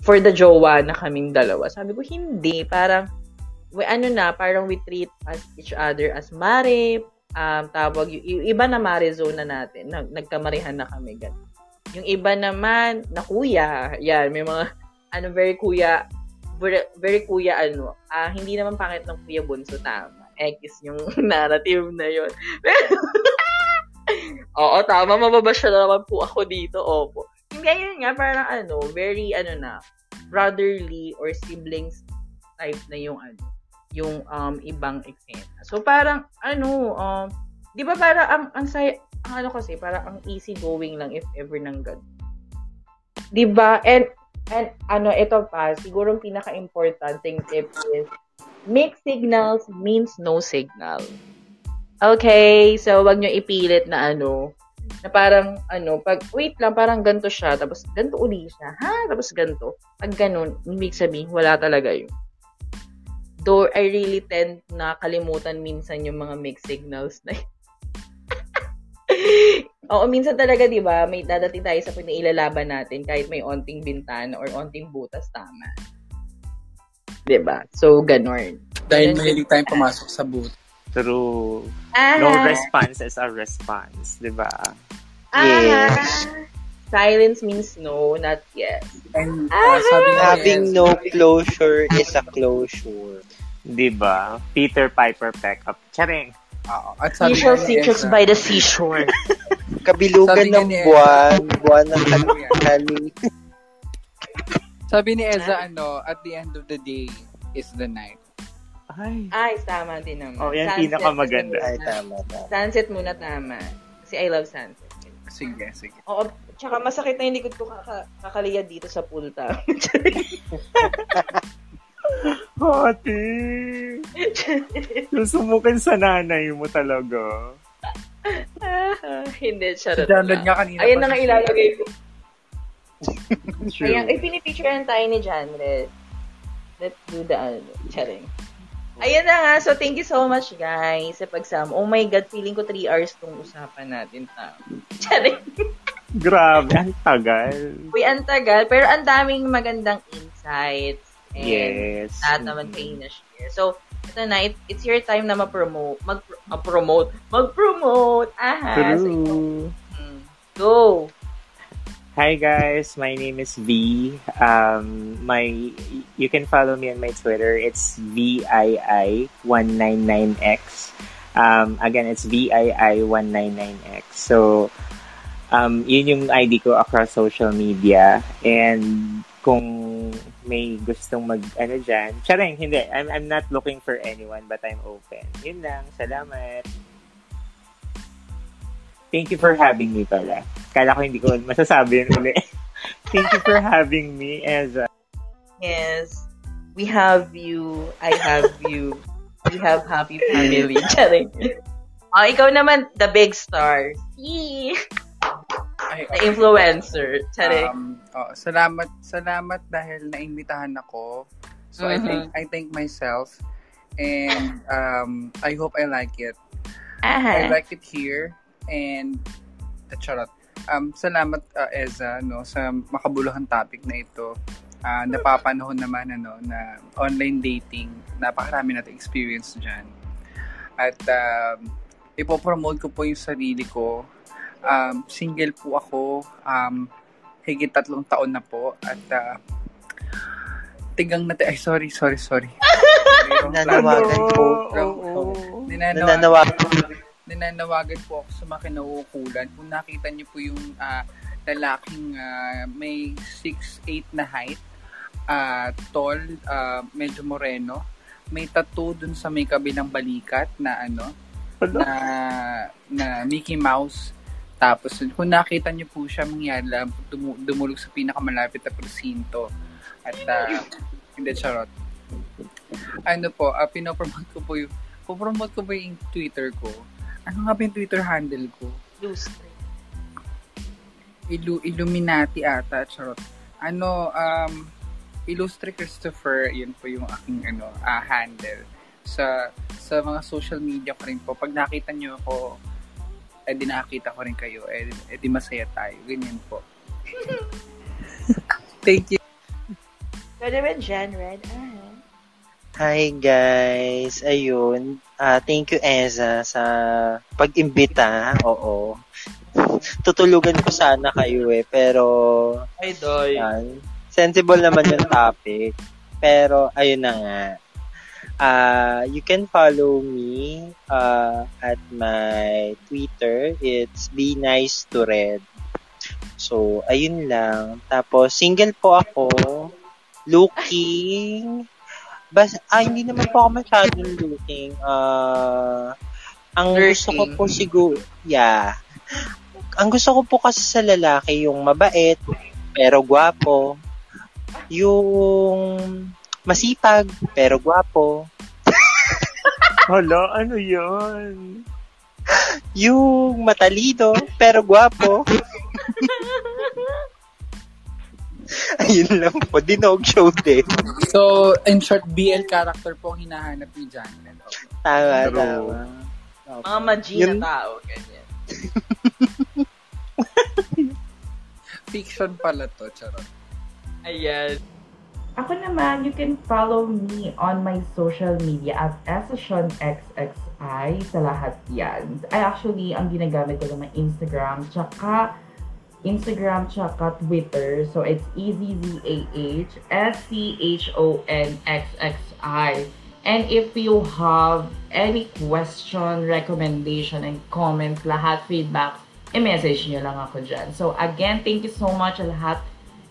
for the jowa na kaming dalawa. Sabi ko, hindi, parang, we, ano na, parang we treat as each other as mare, um, tawag, yung iba na mare zone na natin, nag, nagkamarihan na kami, ganun. Yung iba naman, na kuya, yan, may mga, ano, very kuya, Very, very kuya, ano, ah, hindi naman pangit ng kuya bunso, tama. X yung narrative na yun. Oo, tama, mababasya na naman po ako dito, opo. Hindi, yun nga, parang ano, very, ano na, brotherly or siblings type na yung, ano, yung um, ibang eksena. So, parang, ano, um, di ba parang, ang, ang saya, ang ano kasi, parang ang easy going lang if ever nang ganun. Di ba? And, And ano, ito pa, siguro ang pinaka-important thing tip is mixed signals means no signal. Okay, so wag nyo ipilit na ano, na parang ano, pag wait lang, parang ganto siya, tapos ganto uli siya, ha? Tapos ganto. Pag ganun, ibig sabihin, wala talaga yun. Though I really tend na kalimutan minsan yung mga mixed signals na yun. Oo, minsan talaga, di ba, may dadating tayo sa pinilalaban natin kahit may onting bintana or onting butas, tama. Di ba? So, ganun. Dahil mahilig tayong pumasok sa butas. True. Aha. No responses are response, di ba? Yes. Silence means no, not yes. And uh, having no closure is a closure. Di ba? Peter Piper pack up. Charing. Oo. At sabi nga ni Ezra, by the seashore. Kabilugan ng buwan, buwan ng hali. Sabi ni Ezra, ano, at the end of the day is the night. Ay. Ay, tama din naman. Oh, yan pinakamaganda. Ay, tama, tama. Sunset muna, tama. Kasi I love sunset. Sige, sige. Oo, tsaka masakit na hindi ko ito kakaliyad dito sa pool tap. Hati! Susumukin sa nanay mo talaga. Ah, hindi, charot na. Ayan na nga ilalagay ko. Ayan, ay, pinipicturean tayo ni Janred. Let's do the, ano, charing. Ayan na nga, so thank you so much, guys, sa pagsama. Oh my God, feeling ko three hours tong usapan natin. Charing. Grabe, ang tagal. Uy, ang tagal, pero ang daming magandang insights. And yes. Lahat naman kayo na-share. So, ito na, it, it's your time na ma-promote. Mag-pro- ma-promote. Mag-promote. Aha. So, ito, mm, go. Hi, guys. My name is V. Um, my, you can follow me on my Twitter. It's V I I one ninety-nine X. Um, again, it's V I I one ninety-nine X. So, um, yun yung I D ko across social media. And kung may gustong mag, ano dyan. Charing, hindi. I'm, I'm not looking for anyone, but I'm open. Yun lang. Salamat. Thank you for having me pala. Kala ko hindi ko masasabi yun ulit. Thank you for having me, Ezra. Yes. We have you. I have you. We have happy family. Charing. Oh, ikaw naman, the big star. Yee! Ay, okay. The influencer. Um, oh, salamat, salamat dahil naimbitahan ako. So, mm-hmm. I think I thank myself. And um, I hope I like it. Uh-huh. I like it here. And, uh, charot. Um, salamat, uh, Ezra, no, sa makabuluhang topic na ito. Uh, napapanahon naman, ano, na online dating. Napakarami natin experience dyan. At, um, ipopromote ko po yung sarili ko. Um, single po ako, um, higit tatlong taon na po, at uh, tigang na ay sorry sorry sorry nananawagan po nananawagan nananawagan po ako sa mga kinukulan. Kung nakita niyo po yung uh, lalaking uh, may six eight na height, uh, tall, uh, medyo moreno, may tattoo dun sa may kabilang balikat na ano, hello? na na Mickey Mouse. Tapos kung nakita niyo po siya, mangyari lang dum- dumulog sa pinakamalapit na presinto at uh, hindi charot. Ano po, uh, pinopromote ko po yung popromote ko po yung Twitter ko. Ano nga ba yung Twitter handle ko? Blued. Ilu- Illuminati ata, charot. Ano, um, Illustre Christopher, yun po yung aking ano, uh, handle. Sa sa mga social media ko rin po. Pag nakita nyo ako, eh di nakita ko rin kayo, eh, eh di masaya tayo. Ganyan po. Thank you. Pwede rin dyan, Red. Uh-huh. Hi, guys. Ayun. Uh, thank you, Ezza, sa pag-imbita. Oo. Tutulugan ko sana kayo eh, pero ay doy. Yan, sensible naman yung topic. Pero ayun na nga. Uh, you can follow me uh, at my Twitter. It's Be Nice to Red. So, ayun lang. Tapos single po ako. Looking. Bas ay hindi naman po ako masyadong looking. Uh, ang gusto ko po siguro, yeah. Ang gusto ko po kasi sa lalaki yung mabait pero gwapo, yung masipag pero gwapo. Hala, ano yun? Yung matalino pero gwapo. Ayun lang po, dinog show din. So, in short, B L character po ang hinahanap ni Janet. Okay. Tama, pero, tama. Okay. Mga magia na tao, ganyan. Fiction pala to, charot. Ayan. Ako naman, you can follow me on my social media at ezzahschonxxi sa lahat yan. I actually, ang ginagamit ko lang ng Instagram, tsaka Instagram, tsaka Twitter. So, it's ezzahschonxxi. And if you have any question, recommendation, and comments, lahat feedback, i-message nyo lang ako dyan. So again, thank you so much lahat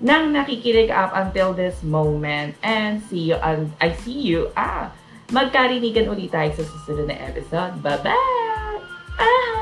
ng nakikinig up until this moment. And see you, and I see you. Ah, magkarinigan ulit tayo sa susunod na episode. Bye-bye! Ah!